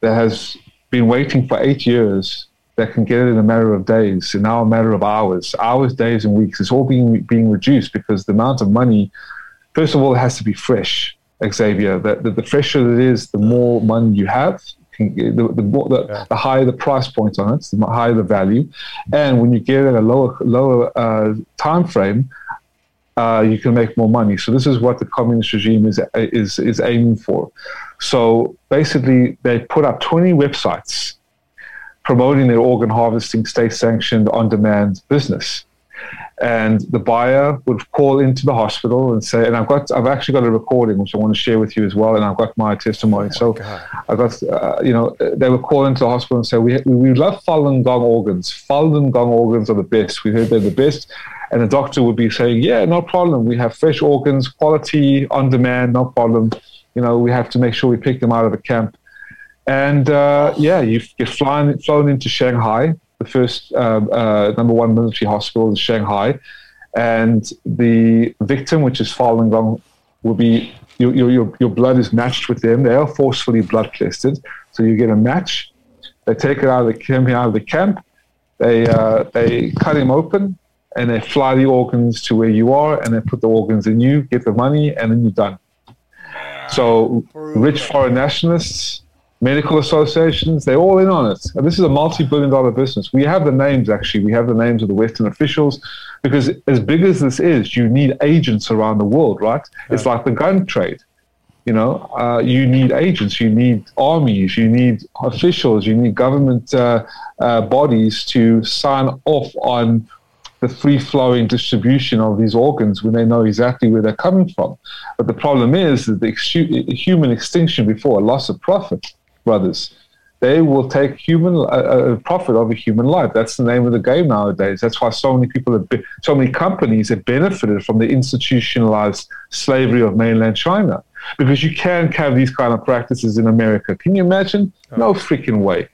that has been waiting for 8 years, that can get it in a matter of days, and now a matter of hours, days, and weeks. It's all being reduced because the amount of money, first of all, it has to be fresh, Xavier. The fresher it is, the more money you have, the higher the price point on it, the higher the value. And when you get it at a lower time frame, you can make more money. So this is what the communist regime is aiming for. So basically, they put up 20 websites promoting their organ harvesting, state-sanctioned, on-demand business. And the buyer would call into the hospital and say, and I've actually got a recording, which I want to share with you as well, and I've got my testimony. They would call into the hospital and say, we love Falun Gong organs. Falun Gong organs are the best. We heard they're the best. And the doctor would be saying, yeah, no problem. We have fresh organs, quality, on demand, no problem. You know, we have to make sure we pick them out of the camp. And you get flown into Shanghai, the first number one military hospital in Shanghai, and the victim, which is Falun Gong, will be your blood is matched with them. They are forcefully blood tested, so you get a match. They take it out of the camp. They cut him open, and they fly the organs to where you are, and they put the organs in you, get the money, and then you're done. So rich foreign nationalists, medical associations, they're all in on it. And this is a multi-billion-dollar business. We have the names, actually. We have the names of the Western officials, because as big as this is, you need agents around the world, right? Yeah. It's like the gun trade. You know, you need agents, you need armies, you need officials, you need government bodies to sign off on the free-flowing distribution of these organs when they know exactly where they're coming from. But the problem is that the human extinction before a loss of profit, brothers, they will take human profit over human life. That's the name of the game nowadays. That's why so many people, so many companies have benefited from the institutionalized slavery of mainland China. because you can't have these kind of practices in America. Can you imagine? No freaking way.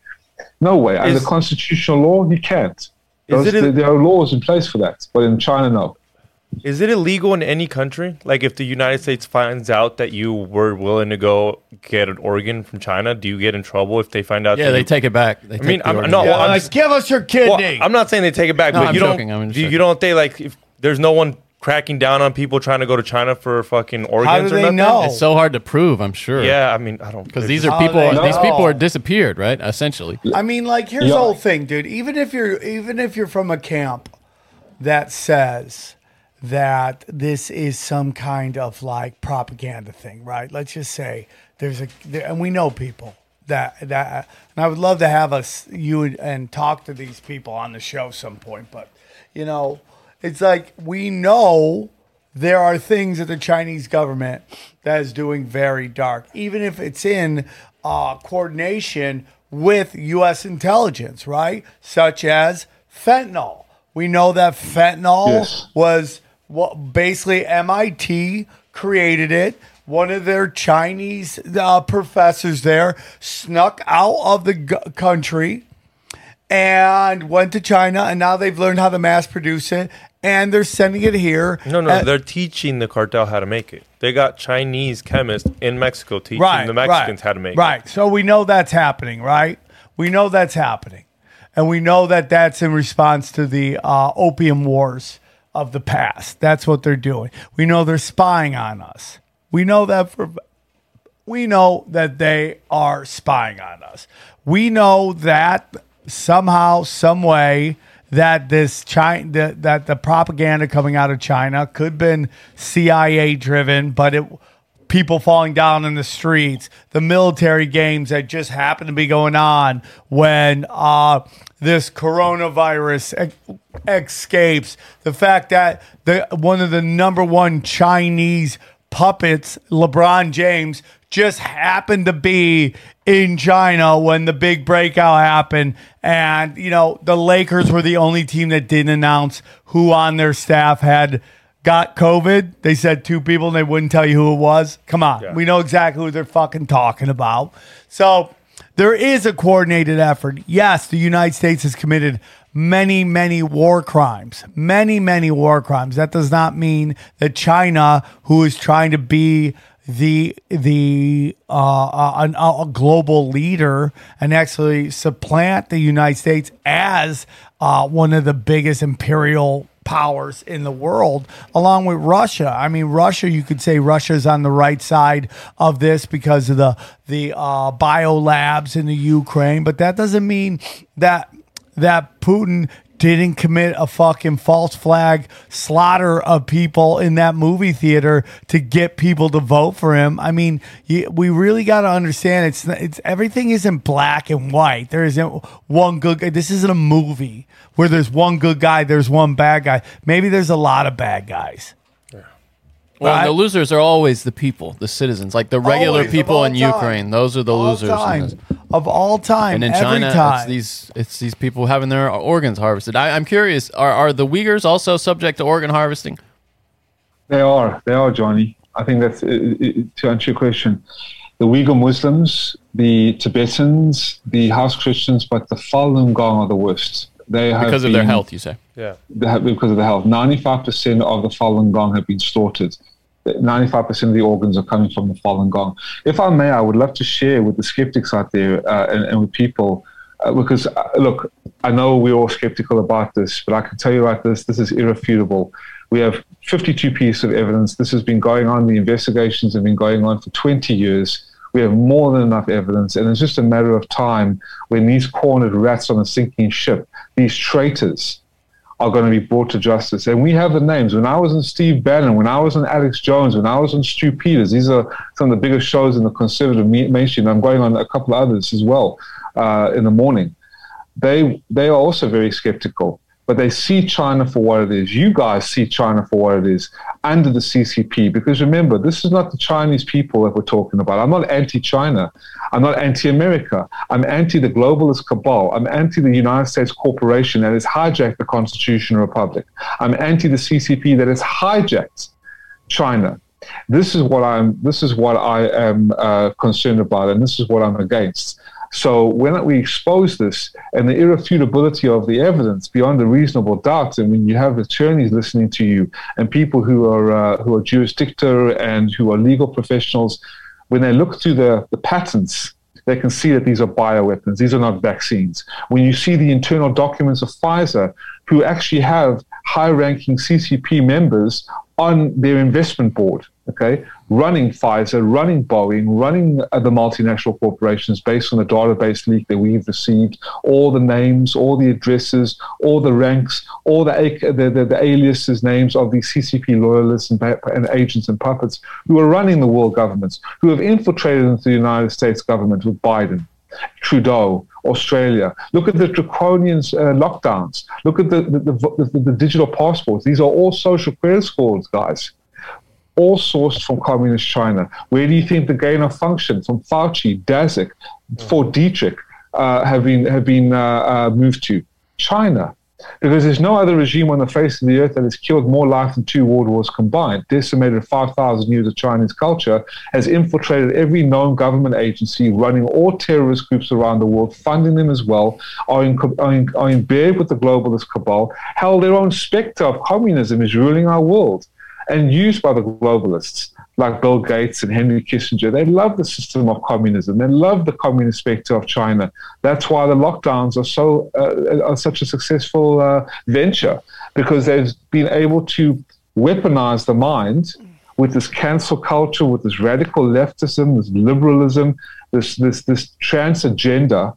No way. Under constitutional law, you can't. There are laws in place for that, but in China, no. Is it illegal in any country? Like, if the United States finds out that you were willing to go get an organ from China, do you get in trouble if they find out? Yeah, they take it back. They give us your kidney. Well, I'm not saying they take it back, if there's no one cracking down on people trying to go to China for fucking organs? How do they know? It's so hard to prove, I'm sure. Yeah, I mean, I don't... Because these people are disappeared, right? Essentially. I mean, like, here's the whole thing, dude. Even if you're from a camp that says that this is some kind of like propaganda thing, right? Let's just say and we know people that, and I would love to have you and talk to these people on the show some point, but you know, it's like, we know there are things that the Chinese government that is doing very dark, even if it's in coordination with U.S. intelligence, right? Such as fentanyl. We know that fentanyl was... Well, basically, MIT created it. One of their Chinese professors there snuck out of the country and went to China, and now they've learned how to mass produce it, and they're sending it here. No, they're teaching the cartel how to make it. They got Chinese chemists in Mexico teaching the Mexicans how to make it. Right, so we know that's happening, right? We know that's happening, and we know that that's in response to the opium wars of the past. That's what they're doing. We know they're spying on us. We know that they are spying on us. We know that somehow, some way, that the propaganda coming out of China could have been CIA driven, but people falling down in the streets, the military games that just happened to be going on when this coronavirus escapes, the fact that one of the number one Chinese puppets, LeBron James, just happened to be in China when the big breakout happened. And, you know, the Lakers were the only team that didn't announce who on their staff had got COVID. They said two people and they wouldn't tell you who it was. Come on. Yeah. We know exactly who they're fucking talking about. So there is a coordinated effort. Yes, the United States has committed many, many war crimes. Many, many war crimes. That does not mean that China, who is trying to be a global leader and actually supplant the United States as one of the biggest imperial powers in the world, along with Russia. I mean, Russia, you could say Russia's on the right side of this because of the bio labs in the Ukraine, but that doesn't mean that Putin didn't commit a fucking false flag slaughter of people in that movie theater to get people to vote for him. I mean, we really got to understand it's everything isn't black and white. There isn't one good guy. This isn't a movie where there's one good guy, there's one bad guy. Maybe there's a lot of bad guys. Yeah. Well, the losers are always the people, the citizens, like the regular people in Ukraine. Those are the losers. Of all time, and in China, it's these people having their organs harvested. I'm curious: are the Uyghurs also subject to organ harvesting? They are, Johnny. I think that's to answer your question. The Uyghur Muslims, the Tibetans, the house Christians, but the Falun Gong are the worst. They have because of their health, you say? Yeah, because of the health. 95% of the Falun Gong have been slaughtered. 95% of the organs are coming from the Falun Gong. If I may, I would love to share with the skeptics out there and with people, because, look, I know we're all skeptical about this, but I can tell you like this, this is irrefutable. We have 52 pieces of evidence. This has been going on. The investigations have been going on for 20 years. We have more than enough evidence, and it's just a matter of time when these cornered rats on a sinking ship, these traitors, are going to be brought to justice. And we have the names. When I was in Steve Bannon, when I was in Alex Jones, when I was on Stu Peters, these are some of the biggest shows in the conservative mainstream. I'm going on a couple of others as well in the morning. They are also very skeptical, but they see China for what it is. You guys see China for what it is under the CCP, because remember, this is not the Chinese people that we're talking about. I'm not anti-China. I'm not anti-America. I'm anti the globalist cabal. I'm anti the United States corporation that has hijacked the Constitutional Republic. I'm anti the CCP that has hijacked China. This is what I am concerned about, and this is what I'm against. So when we expose this and the irrefutability of the evidence beyond a reasonable doubt, and when you have attorneys listening to you and people who are jurisdictor and who are legal professionals, when they look through the patents, they can see that these are bioweapons. These are not vaccines. When you see the internal documents of Pfizer, who actually have high-ranking CCP members on their investment board, okay, running Pfizer, running Boeing, running the multinational corporations based on the database leak that we've received, all the names, all the addresses, all the ranks, all the aliases, names of these CCP loyalists and agents and puppets who are running the world governments, who have infiltrated into the United States government with Biden, Trudeau, Australia. Look at the draconian lockdowns. Look at the digital passports. These are all social credit scores, guys, all sourced from communist China. Where do you think the gain of function from Fauci, Daszak, Fort Detrick have been moved to? China. Because there's no other regime on the face of the earth that has killed more life than two world wars combined, decimated 5,000 years of Chinese culture, has infiltrated every known government agency, running all terrorist groups around the world, funding them as well, are in bed with the globalist cabal. Hell, their own spectre of communism is ruling our world and used by the globalists like Bill Gates and Henry Kissinger. They love the system of communism. They love the communist spectre of China. That's why the lockdowns are such a successful venture, because they've been able to weaponize the mind with this cancel culture, with this radical leftism, this liberalism, this trans agenda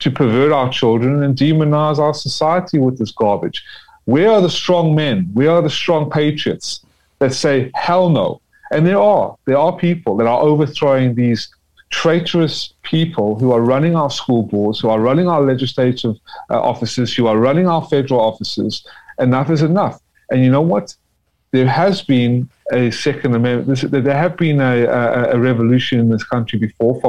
to pervert our children and demonize our society with this garbage. Where are the strong men? Where are the strong patriots that say, hell no? And there are people that are overthrowing these traitorous people who are running our school boards, who are running our legislative offices, who are running our federal offices. Enough is enough. And you know what? There has been a Second Amendment. There have been a revolution in this country before.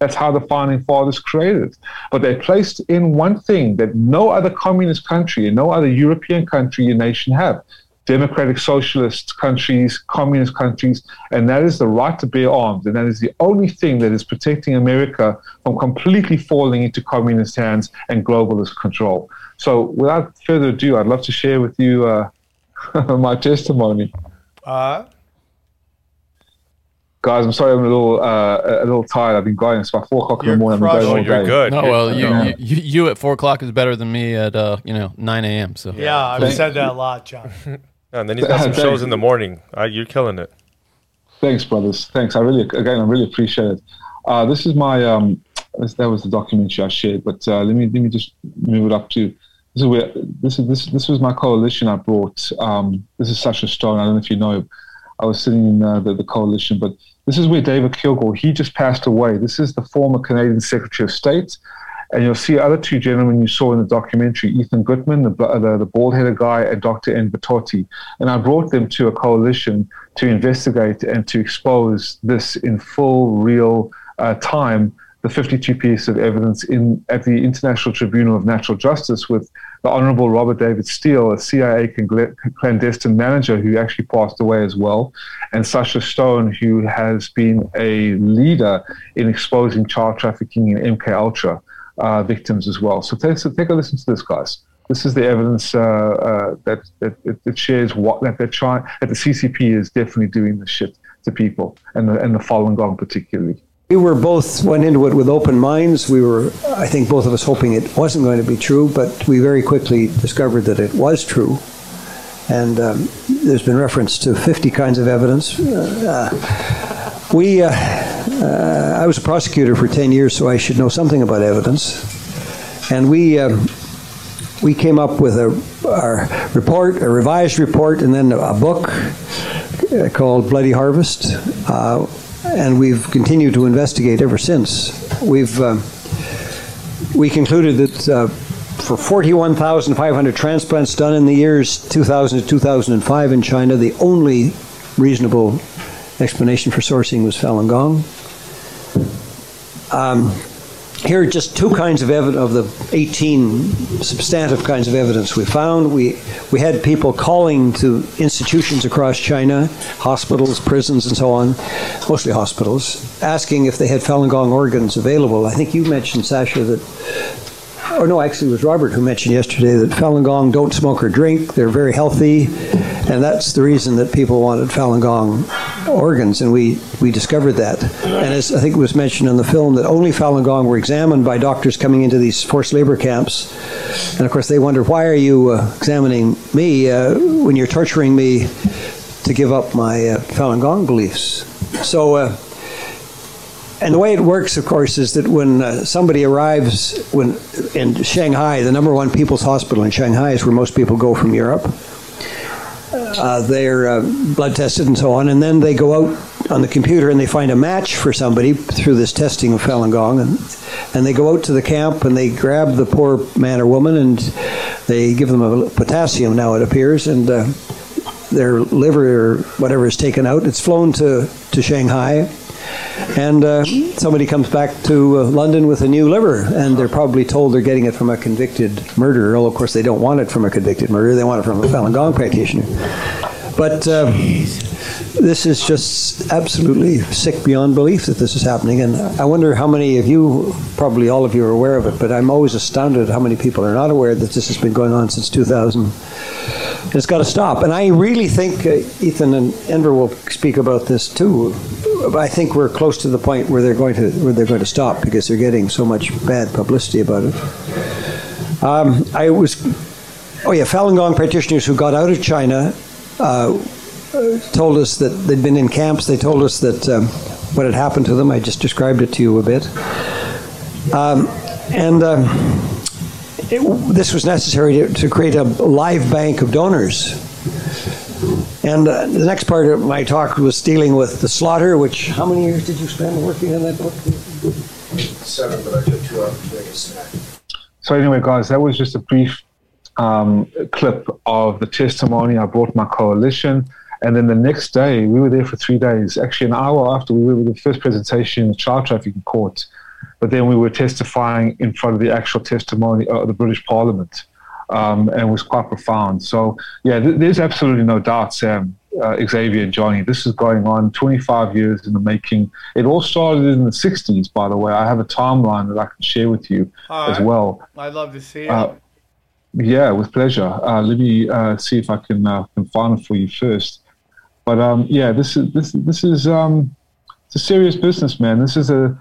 That's how the Founding Fathers created. But they placed in one thing that no other communist country and no other European country or nation have. Democratic socialist countries, communist countries, and that is the right to bear arms. And that is the only thing that is protecting America from completely falling into communist hands and globalist control. So without further ado, I'd love to share with you my testimony. Guys, I'm sorry, I'm a little tired. I've been going. It's about 4 o'clock in the morning. I'm going all day. You're good. No, well, you at 4 o'clock is better than me at 9 a.m. So yeah, I've said that a lot, John. And then he's got some shows in the morning. You're killing it. Thanks, brothers. Thanks. I really appreciate it. This is my that was the documentary I shared, but let me just move it up to. This was my coalition I brought. This is Sasha Stone. I don't know if you know. I was sitting in the coalition, but this is where David Kilgour. He just passed away. This is the former Canadian Secretary of State. And you'll see other two gentlemen you saw in the documentary, Ethan Gutman, the bald-headed guy, and Dr. Enver Tohti. And I brought them to a coalition to investigate and to expose this in full, real time, the 52 pieces of evidence at the International Tribunal of Natural Justice with the Honorable Robert David Steele, a CIA clandestine manager who actually passed away as well, and Sasha Stone, who has been a leader in exposing child trafficking and MKUltra. Victims as well. So take a listen to this, guys. This is the evidence that shares that the CCP is definitely doing this shit to people, and the Falun Gong particularly. We were both went into it with open minds. We were, I think, both of us hoping it wasn't going to be true, but we very quickly discovered that it was true. And there's been reference to 50 kinds of evidence. I was a prosecutor for 10 years, so I should know something about evidence. And we came up with our report, a revised report, and then a book called Bloody Harvest. And we've continued to investigate ever since. We concluded that for 41,500 transplants done in the years 2000 to 2005 in China, the only reasonable explanation for sourcing was Falun Gong. Here are just two kinds of evidence of the 18 substantive kinds of evidence we found. We had people calling to institutions across China, hospitals, prisons, and so on, mostly hospitals, asking if they had Falun Gong organs available. I think you mentioned, Sasha, that, or no, actually it was Robert who mentioned yesterday that Falun Gong don't smoke or drink. They're very healthy, and that's the reason that people wanted Falun Gong organs, and we discovered that. And as I think it was mentioned in the film, that only Falun Gong were examined by doctors coming into these forced labor camps. And of course they wondered, why are you examining me when you're torturing me to give up my Falun Gong beliefs? So, and the way it works, of course, is that when somebody arrives in Shanghai, the number one people's hospital in Shanghai is where most people go from Europe. They're blood tested and so on, and then they go out on the computer and they find a match for somebody through this testing of Falun Gong, and they go out to the camp and they grab the poor man or woman and they give them a potassium, now it appears, and their liver or whatever is taken out. It's flown to Shanghai, and somebody comes back to London with a new liver, and they're probably told they're getting it from a convicted murderer, although of course they don't want it from a convicted murderer, they want it from a Falun Gong practitioner. But this is just absolutely sick beyond belief that this is happening, and I wonder how many of you, probably all of you are aware of it, but I'm always astounded at how many people are not aware that this has been going on since 2000. It's got to stop. And I really think, Ethan and Enver will speak about this too, I think we're close to the point where they're going to stop, because they're getting so much bad publicity about it. Falun Gong practitioners who got out of China told us that they'd been in camps. They told us that what had happened to them. I just described it to you a bit. This was necessary to create a live bank of donors. And the next part of my talk was dealing with the slaughter, which, how many years did you spend working on that book? 7, but I took 2 hours to make a snack. So anyway, guys, that was just a brief clip of the testimony. I brought my coalition. And then the next day, we were there for 3 days. Actually, an hour after, we were with the first presentation in child trafficking court. But then we were testifying in front of the actual testimony of the British Parliament. And it was quite profound. So, yeah, there's absolutely no doubt, Sam, Xavier, and Johnny, this is going on 25 years in the making. It all started in the 60s, by the way. I have a timeline that I can share with you as well. I'd love to see it. Yeah, with pleasure. Let me see if I can find it for you first. But, this is it's a serious business, man. This is a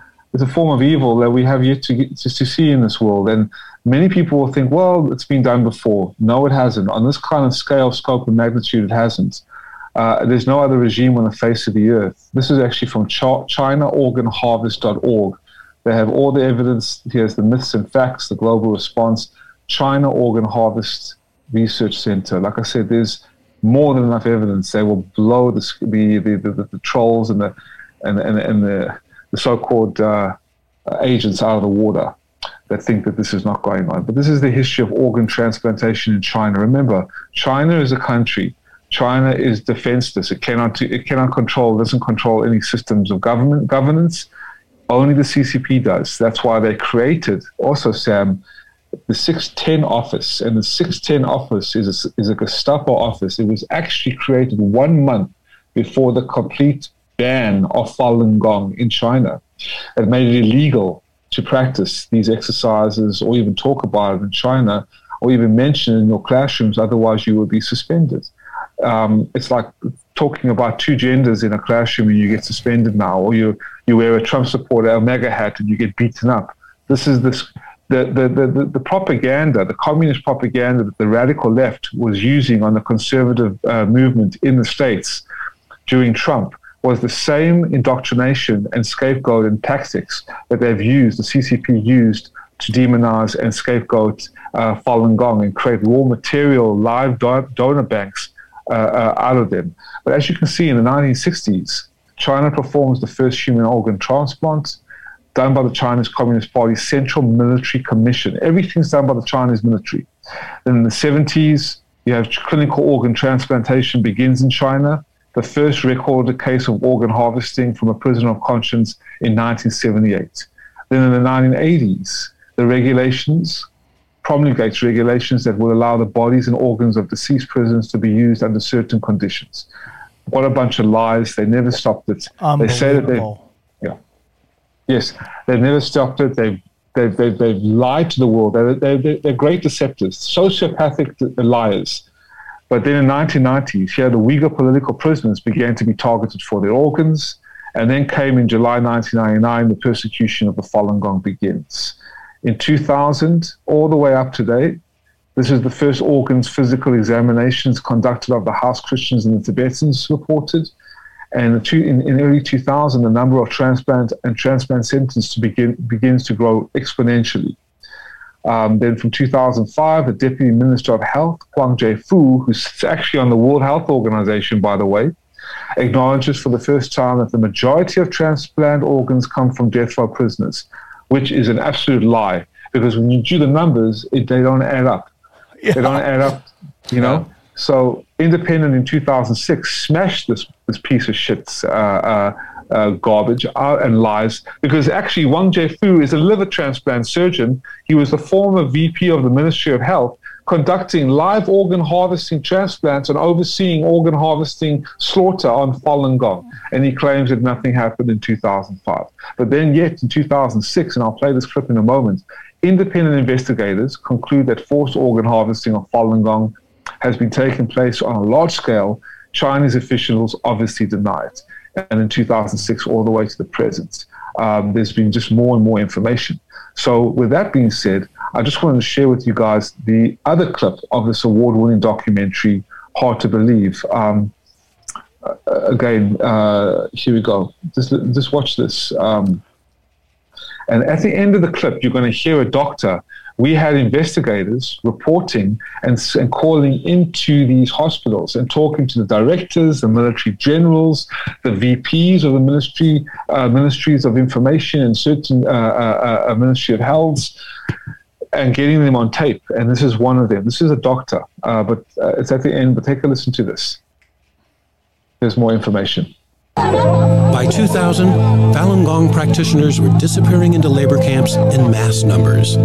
form of evil that we have yet to see in this world. And many people will think, well, it's been done before. No, it hasn't. On this kind of scale, scope, and magnitude, it hasn't. There's no other regime on the face of the earth. This is actually from ChinaOrganHarvest.org. They have all the evidence. Here's the myths and facts, the global response. China Organ Harvest Research Center. Like I said, there's more than enough evidence. They will blow the trolls and the so-called agents out of the water that think that this is not going on. But this is the history of organ transplantation in China. Remember, China is a country. China is defenseless. It doesn't control any systems of governance. Only the CCP does. That's why they created, also, Sam, the 610 Office. And the 610 Office is a Gestapo office. It was actually created 1 month before the complete ban of Falun Gong in China. It made it illegal to practice these exercises or even talk about it in China or even mention it in your classrooms, otherwise you will be suspended. It's like talking about two genders in a classroom and you get suspended now, or you wear a Trump supporter, a MAGA hat, and you get beaten up. This is the propaganda, the communist propaganda that the radical left was using on the conservative movement in the States during Trump was the same indoctrination and scapegoat and tactics that they've used, the CCP used, to demonize and scapegoat Falun Gong and create raw material, live donor banks out of them. But as you can see, in the 1960s, China performs the first human organ transplant done by the Chinese Communist Party Central Military Commission. Everything's done by the Chinese military. Then in the 70s, you have clinical organ transplantation begins in China. The first recorded case of organ harvesting from a prisoner of conscience in 1978. than in the 1980s. The regulations promulgates regulations that will allow the bodies and organs of deceased prisoners to be used under certain conditions. What a bunch of lies. They never stopped it. They say that they've never stopped it. They've lied to the world. They're great deceptors, sociopathic liars. But then in 1990s, here the Uyghur political prisoners began to be targeted for their organs, and then came in July 1999, the persecution of the Falun Gong begins. In 2000, all the way up to date, this is the first organs physical examinations conducted of the house Christians and the Tibetans reported. And in early 2000, the number of transplant sentences begins to grow exponentially. Then from 2005, the Deputy Minister of Health, Huang Jiefu, who's actually on the World Health Organization, by the way, acknowledges for the first time that the majority of transplant organs come from death row prisoners, which is an absolute lie, because when you do the numbers, they don't add up. Yeah. They don't add up, you know. Yeah. So Independent in 2006 smashed this piece of shit's garbage out and lies, because actually Huang Jiefu is a liver transplant surgeon. He was the former VP of the Ministry of Health, conducting live organ harvesting transplants and overseeing organ harvesting slaughter on Falun Gong. And he claims that nothing happened in 2005. But then yet in 2006, and I'll play this clip in a moment, independent investigators conclude that forced organ harvesting of Falun Gong has been taking place on a large scale. Chinese officials obviously deny it. And in 2006, all the way to the present, there's been just more and more information. So with that being said, I just wanted to share with you guys the other clip of this award-winning documentary, Hard to Believe. Here we go. Just watch this. And at the end of the clip, you're going to hear a doctor. We had investigators reporting and calling into these hospitals and talking to the directors, the military generals, the VPs of the ministries of information and certain Ministry of Health, and getting them on tape. And this is one of them. This is a doctor, but it's at the end. But take a listen to this. There's more information. By 2000, Falun Gong practitioners were disappearing into labor camps in mass numbers.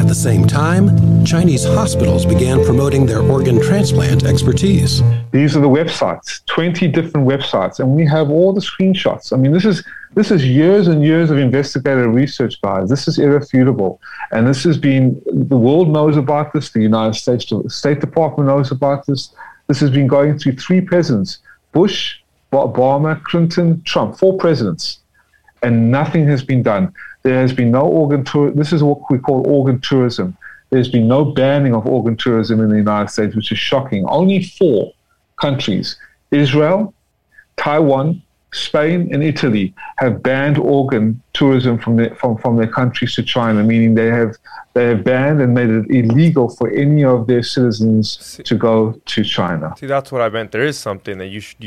At the same time, Chinese hospitals began promoting their organ transplant expertise. These are the websites, 20 different websites, and we have all the screenshots. I mean, this is years and years of investigative research, guys. This is irrefutable, and this has been, the world knows about this, the United States State Department knows about this. This has been going through three presidents, Bush, Obama, Clinton, Trump, four presidents, and nothing has been done. There has been no organ tourism. This is what we call organ tourism. There's been no banning of organ tourism in the United States, which is shocking. Only four countries, Israel, Taiwan, Spain, and Italy, have banned organ tourism from their countries to China, meaning they have banned and made it illegal for any of their citizens to go to China. See, that's what I meant. There is something that you should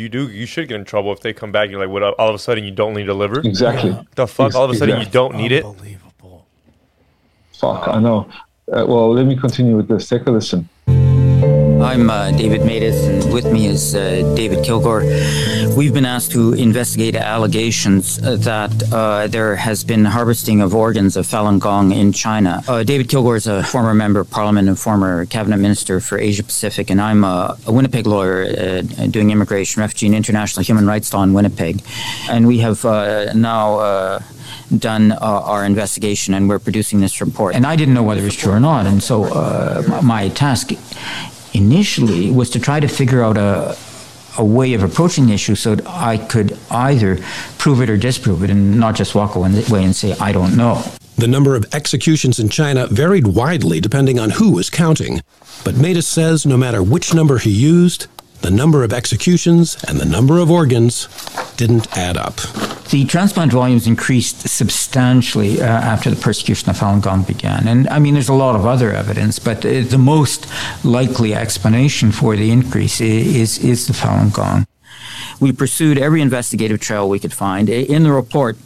get in trouble if they come back. You're like, what? All of a sudden, you don't need a liver? Exactly. Yeah. The fuck? All of a sudden, you don't need it? Unbelievable. Fuck, I know. Well, let me continue with this. Take a listen. I'm David Matas, and with me is David Kilgour. We've been asked to investigate allegations that there has been harvesting of organs of Falun Gong in China. David Kilgour is a former member of Parliament and former cabinet minister for Asia Pacific, and I'm a Winnipeg lawyer doing immigration, refugee, and international human rights law in Winnipeg. And we have now done our investigation, and we're producing this report. And I didn't know whether it was true or not, and so my task initially was to try to figure out a way of approaching the issue so that I could either prove it or disprove it and not just walk away and say, I don't know. The number of executions in China varied widely depending on who was counting. But Matas says no matter which number he used, the number of executions and the number of organs didn't add up. The transplant volumes increased substantially after the persecution of Falun Gong began. And I mean, there's a lot of other evidence, but the most likely explanation for the increase is the Falun Gong. We pursued every investigative trail we could find. In the report,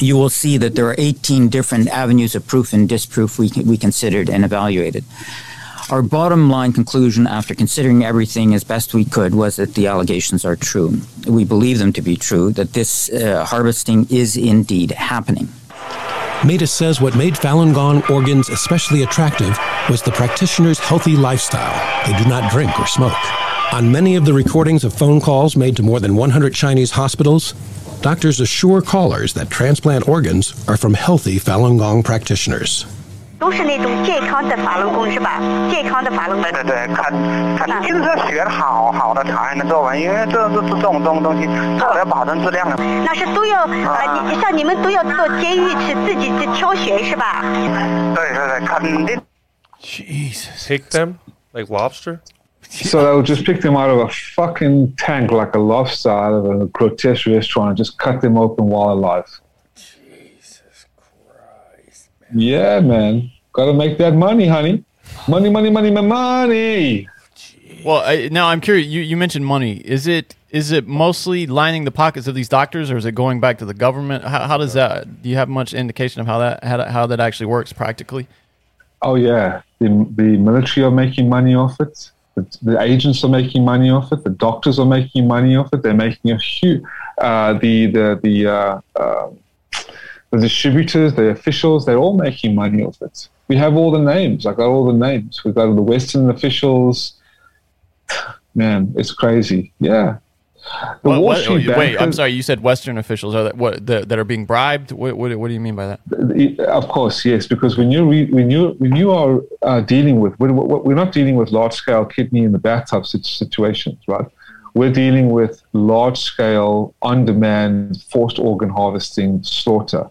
you will see that there are 18 different avenues of proof and disproof we considered and evaluated. Our bottom line conclusion after considering everything as best we could was that the allegations are true. We believe them to be true, that this harvesting is indeed happening. Matas says what made Falun Gong organs especially attractive was the practitioners' healthy lifestyle. They do not drink or smoke. On many of the recordings of phone calls made to more than 100 Chinese hospitals, doctors assure callers that transplant organs are from healthy Falun Gong practitioners. Jesus. Pick them like lobster? So they'll just pick them out of a fucking tank like a lobster out of a grotesque restaurant and just cut them open while alive. Jesus Christ, man. Yeah, man. Gotta make that money, honey. Money, money, money, money. Well, now I'm curious. You mentioned money. Is it mostly lining the pockets of these doctors, or is it going back to the government? How does that? Do you have much indication of how that actually works practically? Oh yeah, the military are making money off it. The agents are making money off it. The doctors are making money off it. They're making a huge. The distributors, the officials, they're all making money off it. We have all the names. I got all the names. We've got the Western officials. Man, it's crazy. Yeah. Wait, I'm sorry. You said Western officials that are being bribed. What do you mean by that? Of course, yes. Because when you are dealing with, we're not dealing with large scale kidney in the bathtub situations, right? We're dealing with large scale, on demand, forced organ harvesting slaughter.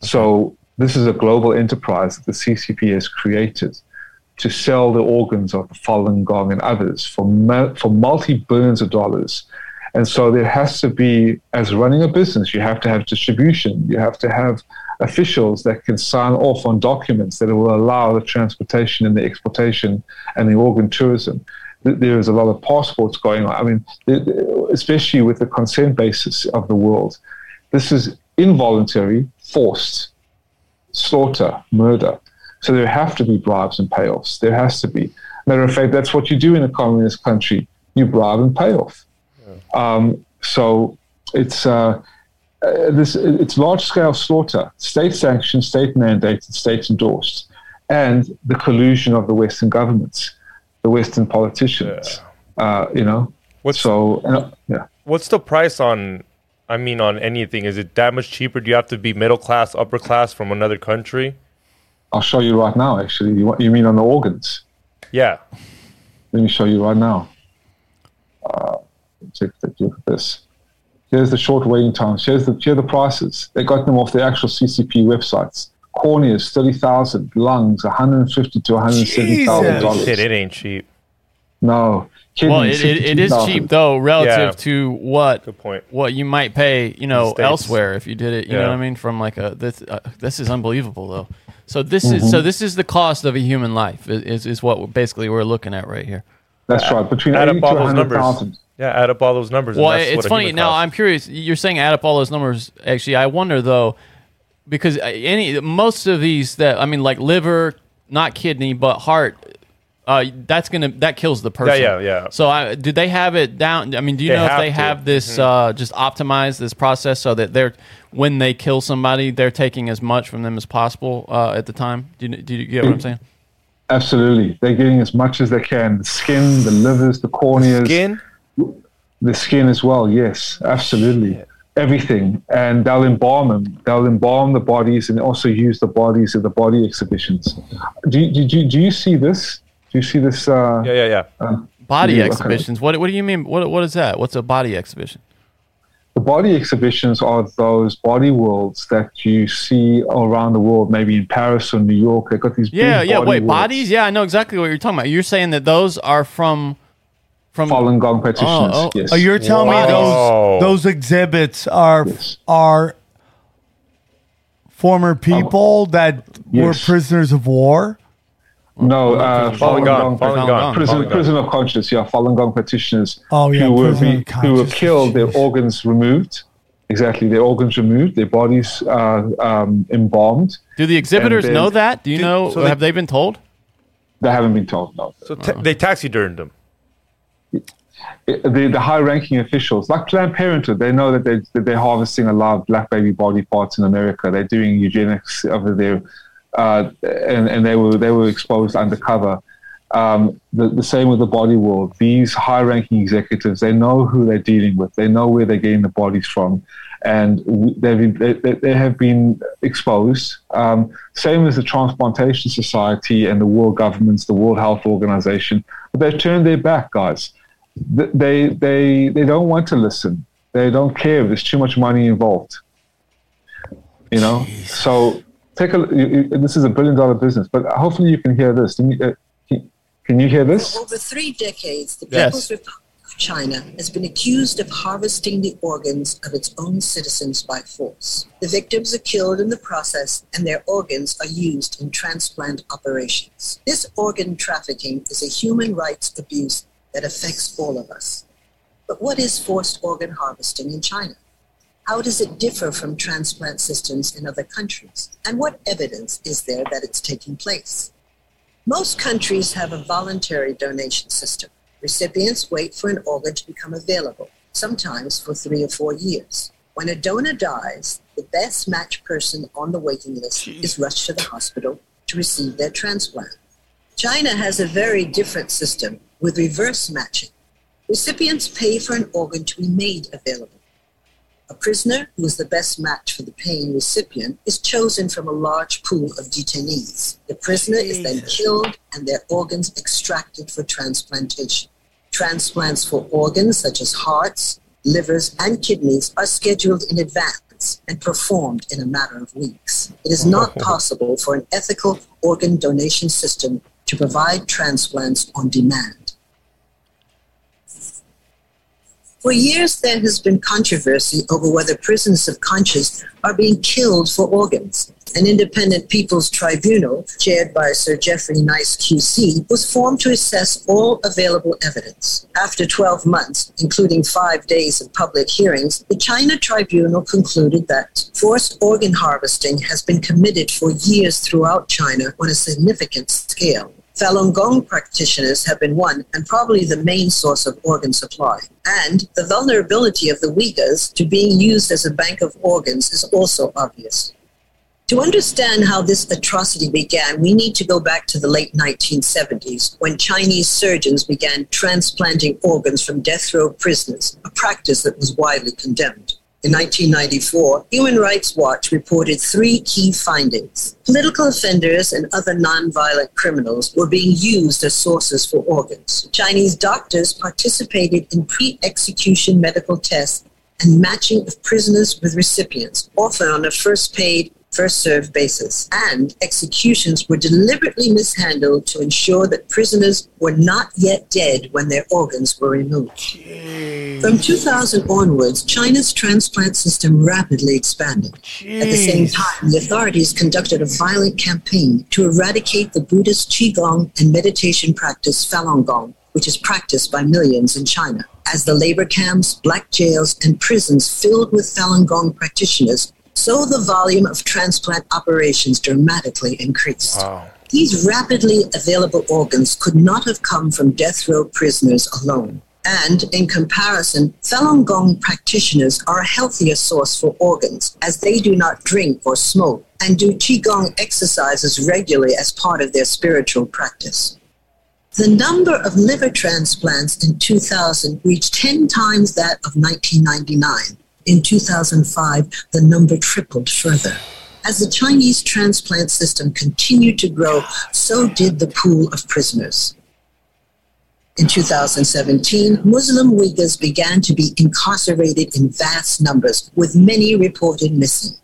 So this is a global enterprise that the CCP has created to sell the organs of the Falun Gong and others for multi-billions of dollars. And so there has to be, as running a business, you have to have distribution. You have to have officials that can sign off on documents that will allow the transportation and the exportation and the organ tourism. There is a lot of passports going on. I mean, especially with the consent basis of the world. This is involuntary, forced, slaughter, murder. So there have to be bribes and payoffs. There has to be. Matter of fact, that's what you do in a communist country. You bribe and pay off. So it's large-scale slaughter, state-sanctioned, state-mandated, state-endorsed, and the collusion of the Western governments, the Western politicians. Yeah. What's the price on anything? Is it that much cheaper? Do you have to be middle class, upper class from another country? I'll show you right now. Actually, you mean on the organs? Yeah. Let me show you right now. Take a look at this. Here's the short waiting times. Here are the prices. They got them off the actual CCP websites. Corneas, $30,000. Lungs, $150,000 to $170,000. Shit, it ain't cheap. No. Kidney, well, it is cheap though, relative to what you might pay, elsewhere if you did it. You know what I mean? From like this is unbelievable though. So this is the cost of a human life. Is what basically we're looking at right here. That's right. Between 80 to 100,000. Yeah, add up all those numbers. Well, and that's it's funny. Now, I'm curious. You're saying add up all those numbers. Actually, I wonder, though, because most of these like liver, not kidney, but heart, that kills the person. Yeah. So do they have it down? I mean, do you know if they have this just optimized this process so that when they kill somebody, they're taking as much from them as possible at the time? Do you get what I'm saying? Absolutely. They're getting as much as they can. The skin, the livers, the corneas. The skin as well, yes, absolutely. Shit. Everything. And they'll embalm them. They'll embalm the bodies and also use the bodies at the body exhibitions. Do you see this? Do you see this? Body exhibitions. Okay. What do you mean? What is that? What's a body exhibition? The body exhibitions are those body worlds that you see around the world, maybe in Paris or New York. They've got these big body worlds. Bodies? Yeah, I know exactly what you're talking about. You're saying that those are from Falun Gong practitioners. Yes. Oh, you're telling me those exhibits are former people that were prisoners of war? No, Falun Gong. Prison of conscience. Yeah, Falun Gong practitioners who were killed, their organs removed. Exactly, their organs removed, their bodies embalmed. Do the exhibitors know that? Do you know? So have they been told? They haven't been told. No. So they taxidermed them. the high-ranking officials, like Planned Parenthood, they know that they're harvesting a lot of black baby body parts in America. They're doing eugenics over there, and they were exposed undercover. The same with the Body World. These high-ranking executives, they know who they're dealing with. They know where they're getting the bodies from, and they have been exposed. Same as the Transplantation Society and the world governments, the World Health Organization. But they've turned their back, guys. They don't want to listen. They don't care. There's too much money involved. You know. So this is $1 billion business. But hopefully you can hear this. Can you hear this? For over 3 decades, the People's Republic of China has been accused of harvesting the organs of its own citizens by force. The victims are killed in the process, and their organs are used in transplant operations. This organ trafficking is a human rights abuse that affects all of us. But what is forced organ harvesting in China? How does it differ from transplant systems in other countries? And what evidence is there that it's taking place? Most countries have a voluntary donation system. Recipients wait for an organ to become available, sometimes for 3 or 4 years. When a donor dies, the best matched person on the waiting list is rushed to the hospital to receive their transplant. China has a very different system with reverse matching. Recipients pay for an organ to be made available. A prisoner who is the best match for the paying recipient is chosen from a large pool of detainees. The prisoner is then killed and their organs extracted for transplantation. Transplants for organs such as hearts, livers, and kidneys are scheduled in advance and performed in a matter of weeks. It is not possible for an ethical organ donation system to provide transplants on demand. For years, there has been controversy over whether prisoners of conscience are being killed for organs. An independent People's Tribunal, chaired by Sir Geoffrey Nice QC, was formed to assess all available evidence. After 12 months, including 5 days of public hearings, the China Tribunal concluded that forced organ harvesting has been committed for years throughout China on a significant scale. Falun Gong practitioners have been one and probably the main source of organ supply. And the vulnerability of the Uyghurs to being used as a bank of organs is also obvious. To understand how this atrocity began, we need to go back to the late 1970s when Chinese surgeons began transplanting organs from death row prisoners, a practice that was widely condemned. In 1994, Human Rights Watch reported 3 key findings. Political offenders and other nonviolent criminals were being used as sources for organs. Chinese doctors participated in pre-execution medical tests and matching of prisoners with recipients, often on a first-paid, first-served basis. And executions were deliberately mishandled to ensure that prisoners were not yet dead when their organs were removed. From 2000 onwards, China's transplant system rapidly expanded. At the same time, the authorities conducted a violent campaign to eradicate the Buddhist Qigong and meditation practice Falun Gong, which is practiced by millions in China. As the labor camps, black jails, and prisons filled with Falun Gong practitioners, so the volume of transplant operations dramatically increased. Wow. These rapidly available organs could not have come from death row prisoners alone. And in comparison, Falun Gong practitioners are a healthier source for organs as they do not drink or smoke and do Qigong exercises regularly as part of their spiritual practice. The number of liver transplants in 2000 reached 10 times that of 1999. In 2005, the number tripled further. As the Chinese transplant system continued to grow, so did the pool of prisoners. In 2017, Muslim Uyghurs began to be incarcerated in vast numbers, with many reported missing.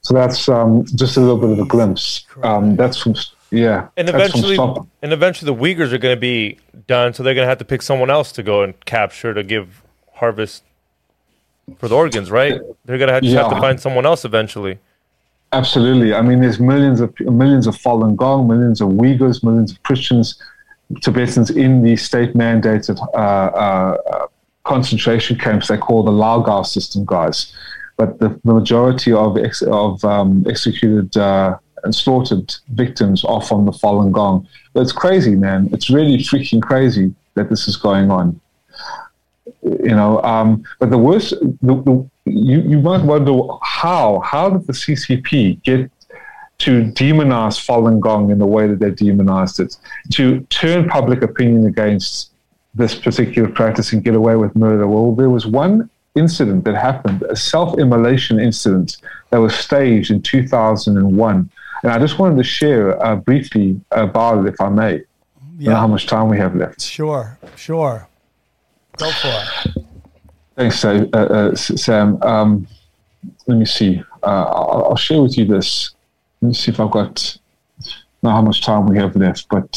So that's just a little bit of a glimpse. That's from, yeah. And eventually the Uyghurs are going to be done, so they're going to have to pick someone else to go and capture to give harvest for the organs, right? They're going to have to find someone else eventually. Absolutely. I mean, there's millions of Falun Gong, millions of Uyghurs, millions of Christians, Tibetans in the state-mandated concentration camps they call the Laogao system, guys. But the majority of executed and slaughtered victims are from the Falun Gong. But it's crazy, man. It's really freaking crazy that this is going on. But the worst, you might wonder how did the CCP get to demonize Falun Gong in the way that they demonized it, to turn public opinion against this particular practice and get away with murder? Well, there was one incident that happened, a self-immolation incident that was staged in 2001. And I just wanted to share briefly about it, if I may. Yeah. I don't know how much time we have left. Sure. Go for it. Thanks, Sam. Let me see. I'll share with you this. Let me see if I've got, not how much time we have left, but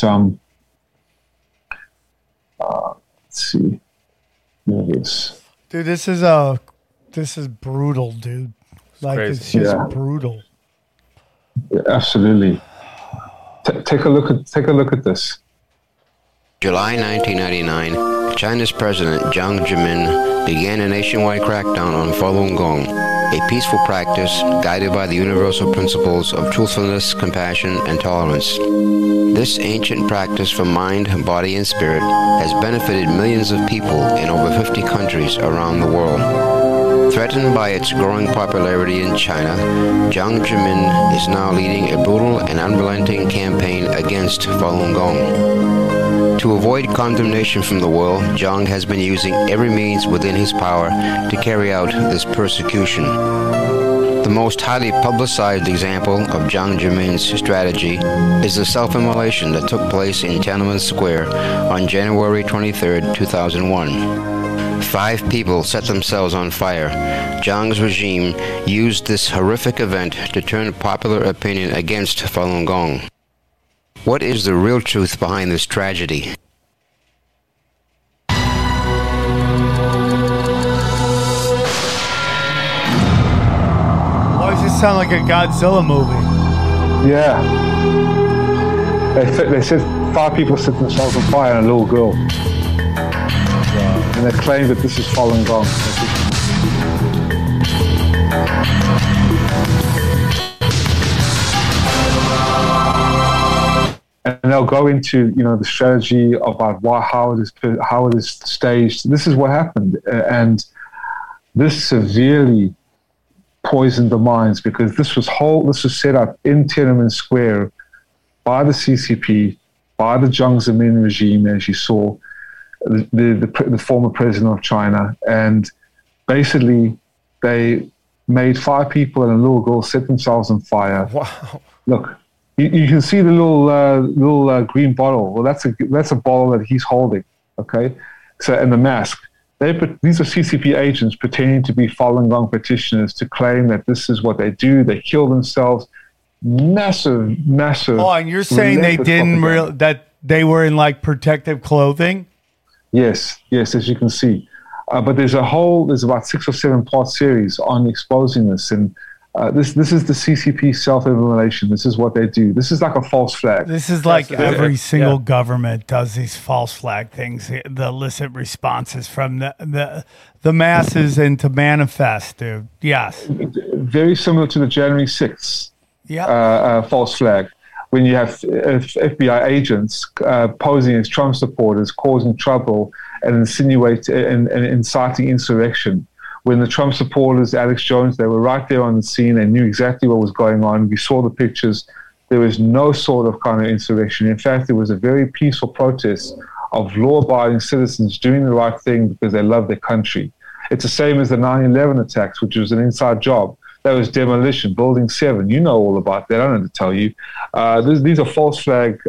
let's see. There it is. Dude, this is brutal, dude. It's like crazy. It's just brutal. Yeah, absolutely. Take a look at this. July 1999, China's President Jiang Zemin began a nationwide crackdown on Falun Gong, a peaceful practice guided by the universal principles of truthfulness, compassion, and tolerance. This ancient practice for mind, body, and spirit has benefited millions of people in over 50 countries around the world. Threatened by its growing popularity in China, Jiang Zemin is now leading a brutal and unrelenting campaign against Falun Gong. To avoid condemnation from the world, Jiang has been using every means within his power to carry out this persecution. The most highly publicized example of Jiang Zemin's strategy is the self-immolation that took place in Tiananmen Square on January 23, 2001. 5 people set themselves on fire. Jiang's regime used this horrific event to turn popular opinion against Falun Gong. What is the real truth behind this tragedy? Why does it sound like a Godzilla movie? Yeah. They said 5 people set themselves on fire and a little girl. And they claim that this is Falun Gong. And they'll go into, the strategy about why, how it is staged. This is what happened, and this severely poisoned the minds, because this was set up in Tiananmen Square by the CCP, by the Jiang Zemin regime, as you saw, the former president of China, and basically they made 5 people and a little girl set themselves on fire. Wow! Look. You can see the little green bottle. Well, that's a bottle that he's holding, okay? So, and the mask. These are CCP agents pretending to be Falun Gong practitioners to claim that this is what they do. They kill themselves. Massive. Oh, and you're saying they didn't that they were in like protective clothing? Yes, as you can see. But there's about 6 or 7 part series on exposing this, and this is the CCP self-immolation. This is what they do. This is like a false flag. This is like every single government does these false flag things, the illicit responses from the masses and to manifest, dude. Yes. Very similar to the January 6th false flag, when you have FBI agents posing as Trump supporters, causing trouble and inciting insurrection. When the Trump supporters, Alex Jones, they were right there on the scene. They knew exactly what was going on. We saw the pictures. There was no sort of kind of insurrection. In fact, it was a very peaceful protest of law-abiding citizens doing the right thing because they love their country. It's the same as the 9/11 attacks, which was an inside job. That was demolition, Building 7. You know all about that. I don't have to tell you. These are false flag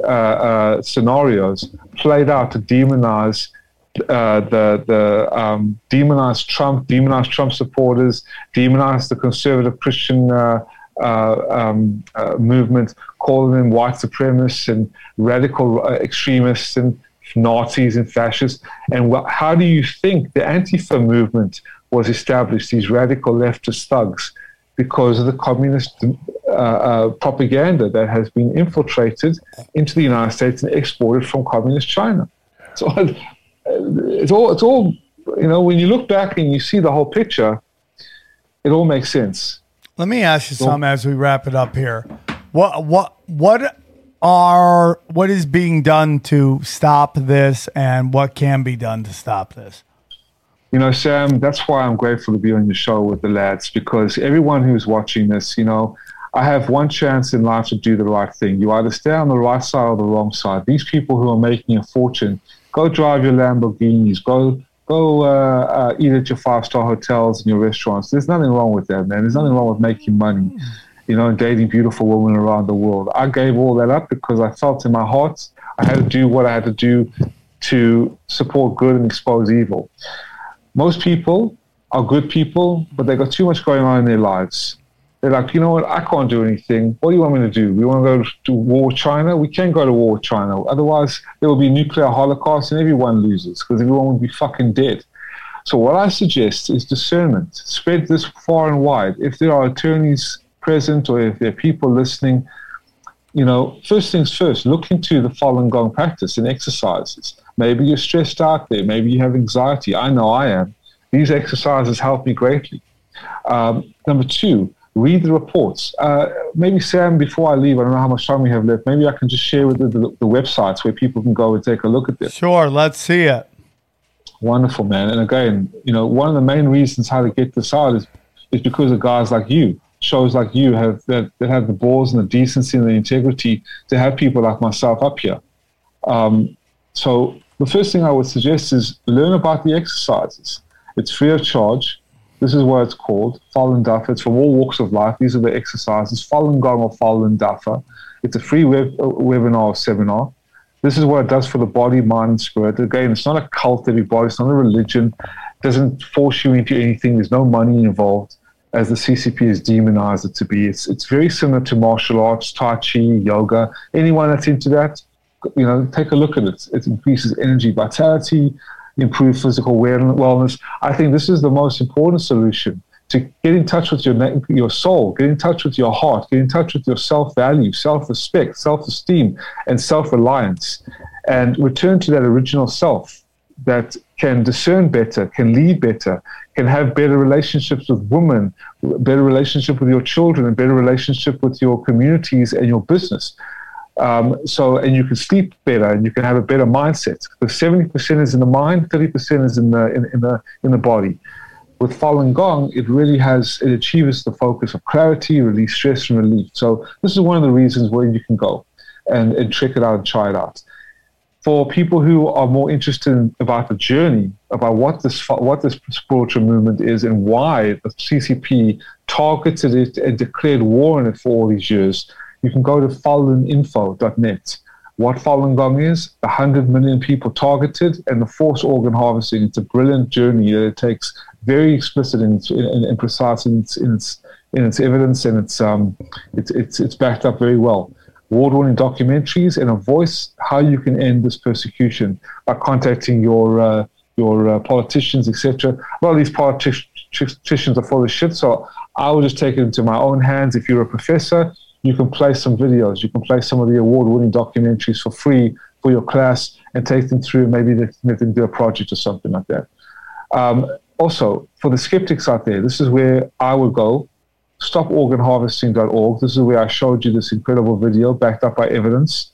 scenarios played out to demonize demonize Trump, demonize Trump supporters, demonize the conservative Christian movement, calling them white supremacists and radical extremists and Nazis and fascists. And how do you think the Antifa movement was established? These radical leftist thugs, because of the communist propaganda that has been infiltrated into the United States and exported from communist China. So. It's all, when you look back and you see the whole picture, it all makes sense. Let me ask you something as we wrap it up here. What is being done to stop this, and what can be done to stop this? You know, Sam, that's why I'm grateful to be on your show with the lads, because everyone who's watching this, you know, I have one chance in life to do the right thing. You either stay on the right side or the wrong side. These people who are making a fortune, go drive your Lamborghinis, go eat at your five-star hotels and your restaurants. There's nothing wrong with that, man. There's nothing wrong with making money, you know, and dating beautiful women around the world. I gave all that up because I felt in my heart I had to do what I had to do to support good and expose evil. Most people are good people, but they got too much going on in their lives. They're like, you know what, I can't do anything. What do you want me to do? We want to go to war with China? We can go to war with China. Otherwise, there will be a nuclear holocaust and everyone loses because everyone will be fucking dead. So what I suggest is discernment. Spread this far and wide. If there are attorneys present or if there are people listening, you know, first things first, look into the Falun Gong practice and exercises. Maybe you're stressed out there. Maybe you have anxiety. I know I am. These exercises help me greatly. Number two, read the reports. Maybe, Sam, before I leave, I don't know how much time we have left. Maybe I can just share with the websites where people can go and take a look at this. Sure, let's see it. Wonderful, man. And again, you know, one of the main reasons how to get this out is because of guys like you, shows like you have that have the balls and the decency and the integrity to have people like myself up here. So the first thing I would suggest is learn about the exercises. It's free of charge. This is what it's called, Falun Dafa. It's from all walks of life. These are the exercises, Falun Gong or Falun Dafa. It's a free webinar or seminar. This is what it does for the body, mind, and spirit. Again, it's not a cult, everybody. It's not a religion. It doesn't force you into anything. There's no money involved, as the CCP has demonized it to be. It's very similar to martial arts, Tai Chi, yoga. Anyone that's into that, you know, take a look at it. It increases energy, vitality, improve physical wellness. I think this is the most important solution, to get in touch with your soul, get in touch with your heart, get in touch with your self-value, self-respect, self-esteem, and self-reliance, and return to that original self that can discern better, can lead better, can have better relationships with women, better relationship with your children, and better relationship with your communities and your business. And you can sleep better, and you can have a better mindset. Because 70% is in the mind, 30% is in the body. With Falun Gong, it achieves the focus of clarity, release stress, and relief. So this is one of the reasons where you can go and check it out and try it out. For people who are more interested about the journey, about what this spiritual movement is and why the CCP targeted it and declared war on it for all these years, you can go to faluninfo.net. What Falun Gong is, the 100 million people targeted, and the forced organ harvesting. It's a brilliant journey that it takes, very explicit and precise in its evidence, and it's backed up very well. Award-winning documentaries and a voice how you can end this persecution by contacting your politicians, etc. A lot of these politicians are full of shit, so I will just take it into my own hands. If you're a professor, you can play some videos, you can play some of the award-winning documentaries for free for your class and take them through, maybe let them do a project or something like that. Also, for the skeptics out there, this is where I would go, stoporganharvesting.org. This is where I showed you this incredible video backed up by evidence.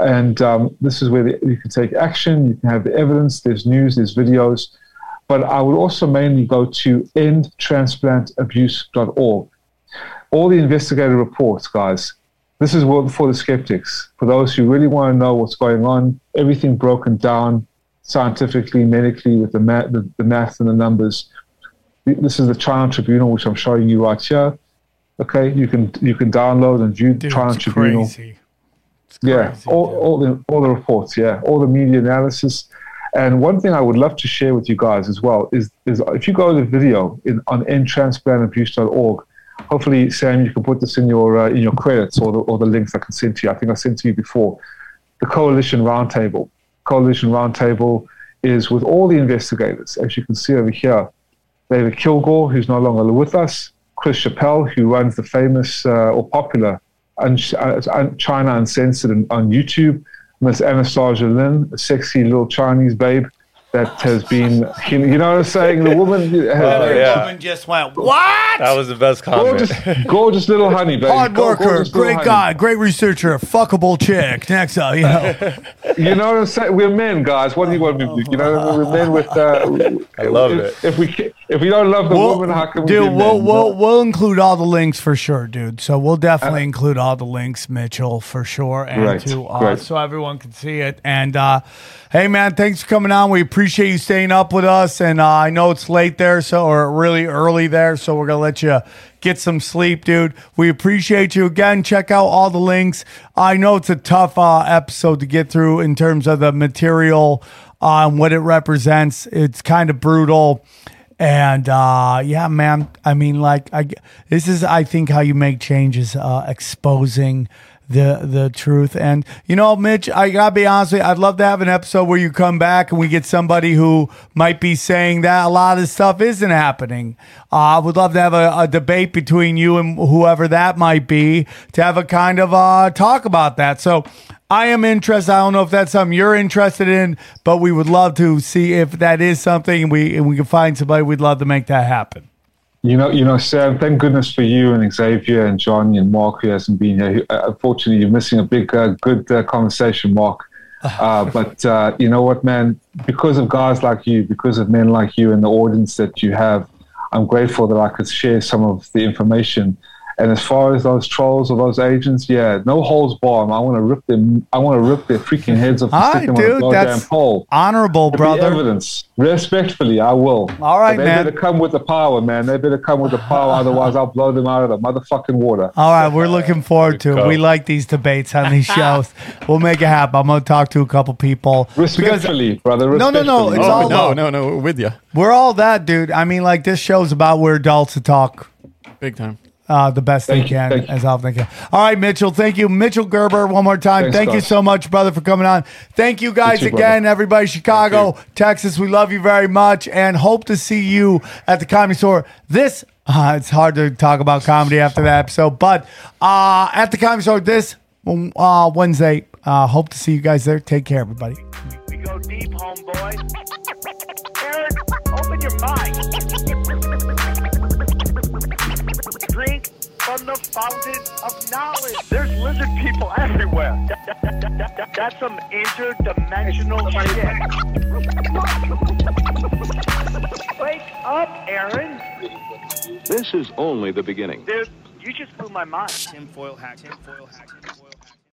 And this is where you can take action, you can have the evidence, there's news, there's videos. But I would also mainly go to endtransplantabuse.org. All the investigative reports, guys, this is for the skeptics, for those who really want to know what's going on, everything broken down scientifically, medically, with the math and the numbers. This is the China Tribunal, which I'm showing you right here. Okay, you can download and view the China Tribunal. It's crazy, all the reports, all the media analysis. And one thing I would love to share with you guys as well is if you go to the video on endtransplantabuse.org, hopefully, Sam, you can put this in your credits or the links I can send to you. I think I sent to you before. The Coalition Roundtable. Coalition Roundtable is with all the investigators, as you can see over here. David Kilgour, who's no longer with us. Chris Chappell, who runs the famous or popular China Uncensored on YouTube. Miss Anastasia Lin, a sexy little Chinese babe. that has been, you know what I'm saying? The woman woman just went, what? That was the best comment. Gorgeous little honey, baby. Hard worker, great guy, great researcher, fuckable chick. Next up, you know. You know what I'm saying? We're men, guys. What do you want me to do? You know, we're men with... I love it. If we don't love the woman, how can we do men? We'll include all the links for sure, dude. So we'll definitely include all the links, Mitchell, for sure. And right, so everyone can see it. And hey, man, thanks for coming on. We appreciate you staying up with us, and I know it's late there, or really early there, so we're gonna let you get some sleep, dude. We appreciate you again. Check out all the links. I know it's a tough episode to get through in terms of the material on what it represents. It's kind of brutal, and yeah, man. I mean, this is, I think, how you make changes: exposing the truth. And you know, Mitch, I gotta be honest with you, I'd love to have an episode where you come back and we get somebody who might be saying that a lot of this stuff isn't happening. I would love to have a debate between you and whoever that might be, to have a kind of talk about that. So I am interested. I don't know if that's something you're interested in, but we would love to see if that is something, and we can find somebody. We'd love to make that happen. You know, Sam, thank goodness for you and Xavier and John and Mark, who hasn't been here. Unfortunately, you're missing a big, good conversation, Mark. But you know what, man? Because of guys like you, because of men like you and the audience that you have, I'm grateful that I could share some of the information. And as far as those trolls or those agents, yeah, no holds barred. I want to rip them. I want to rip their freaking heads off and stick them on a goddamn pole. Honorable, brother. The evidence, respectfully, I will. All right, man. They better come with the power, man. They better come with the power, otherwise I'll blow them out of the motherfucking water. All right, we're looking forward to it. We like these debates on these shows. We'll make it happen. I'm gonna talk to a couple people. Respectfully, brother. Respectfully. No. It's all no. We're with you. We're all that, dude. I mean, this show's about where adults to talk, big time. The best they can, as often they can. All right, Mitchell, thank you. Mitchell Gerber, one more time. Thanks, thank you so much, brother, for coming on. Thank you guys again, brother. Everybody, Chicago, Texas, we love you very much, and hope to see you at the Comedy Store this... it's hard to talk about comedy after that episode, but at the Comedy Store this Wednesday. Hope to see you guys there. Take care, everybody. We go deep, homeboy. Eric, open your mind. Drink from the fountain of knowledge. There's lizard people everywhere. That's some interdimensional shit. Wake up, Aaron. This is only the beginning. Dude, you just blew my mind. Tinfoil hack.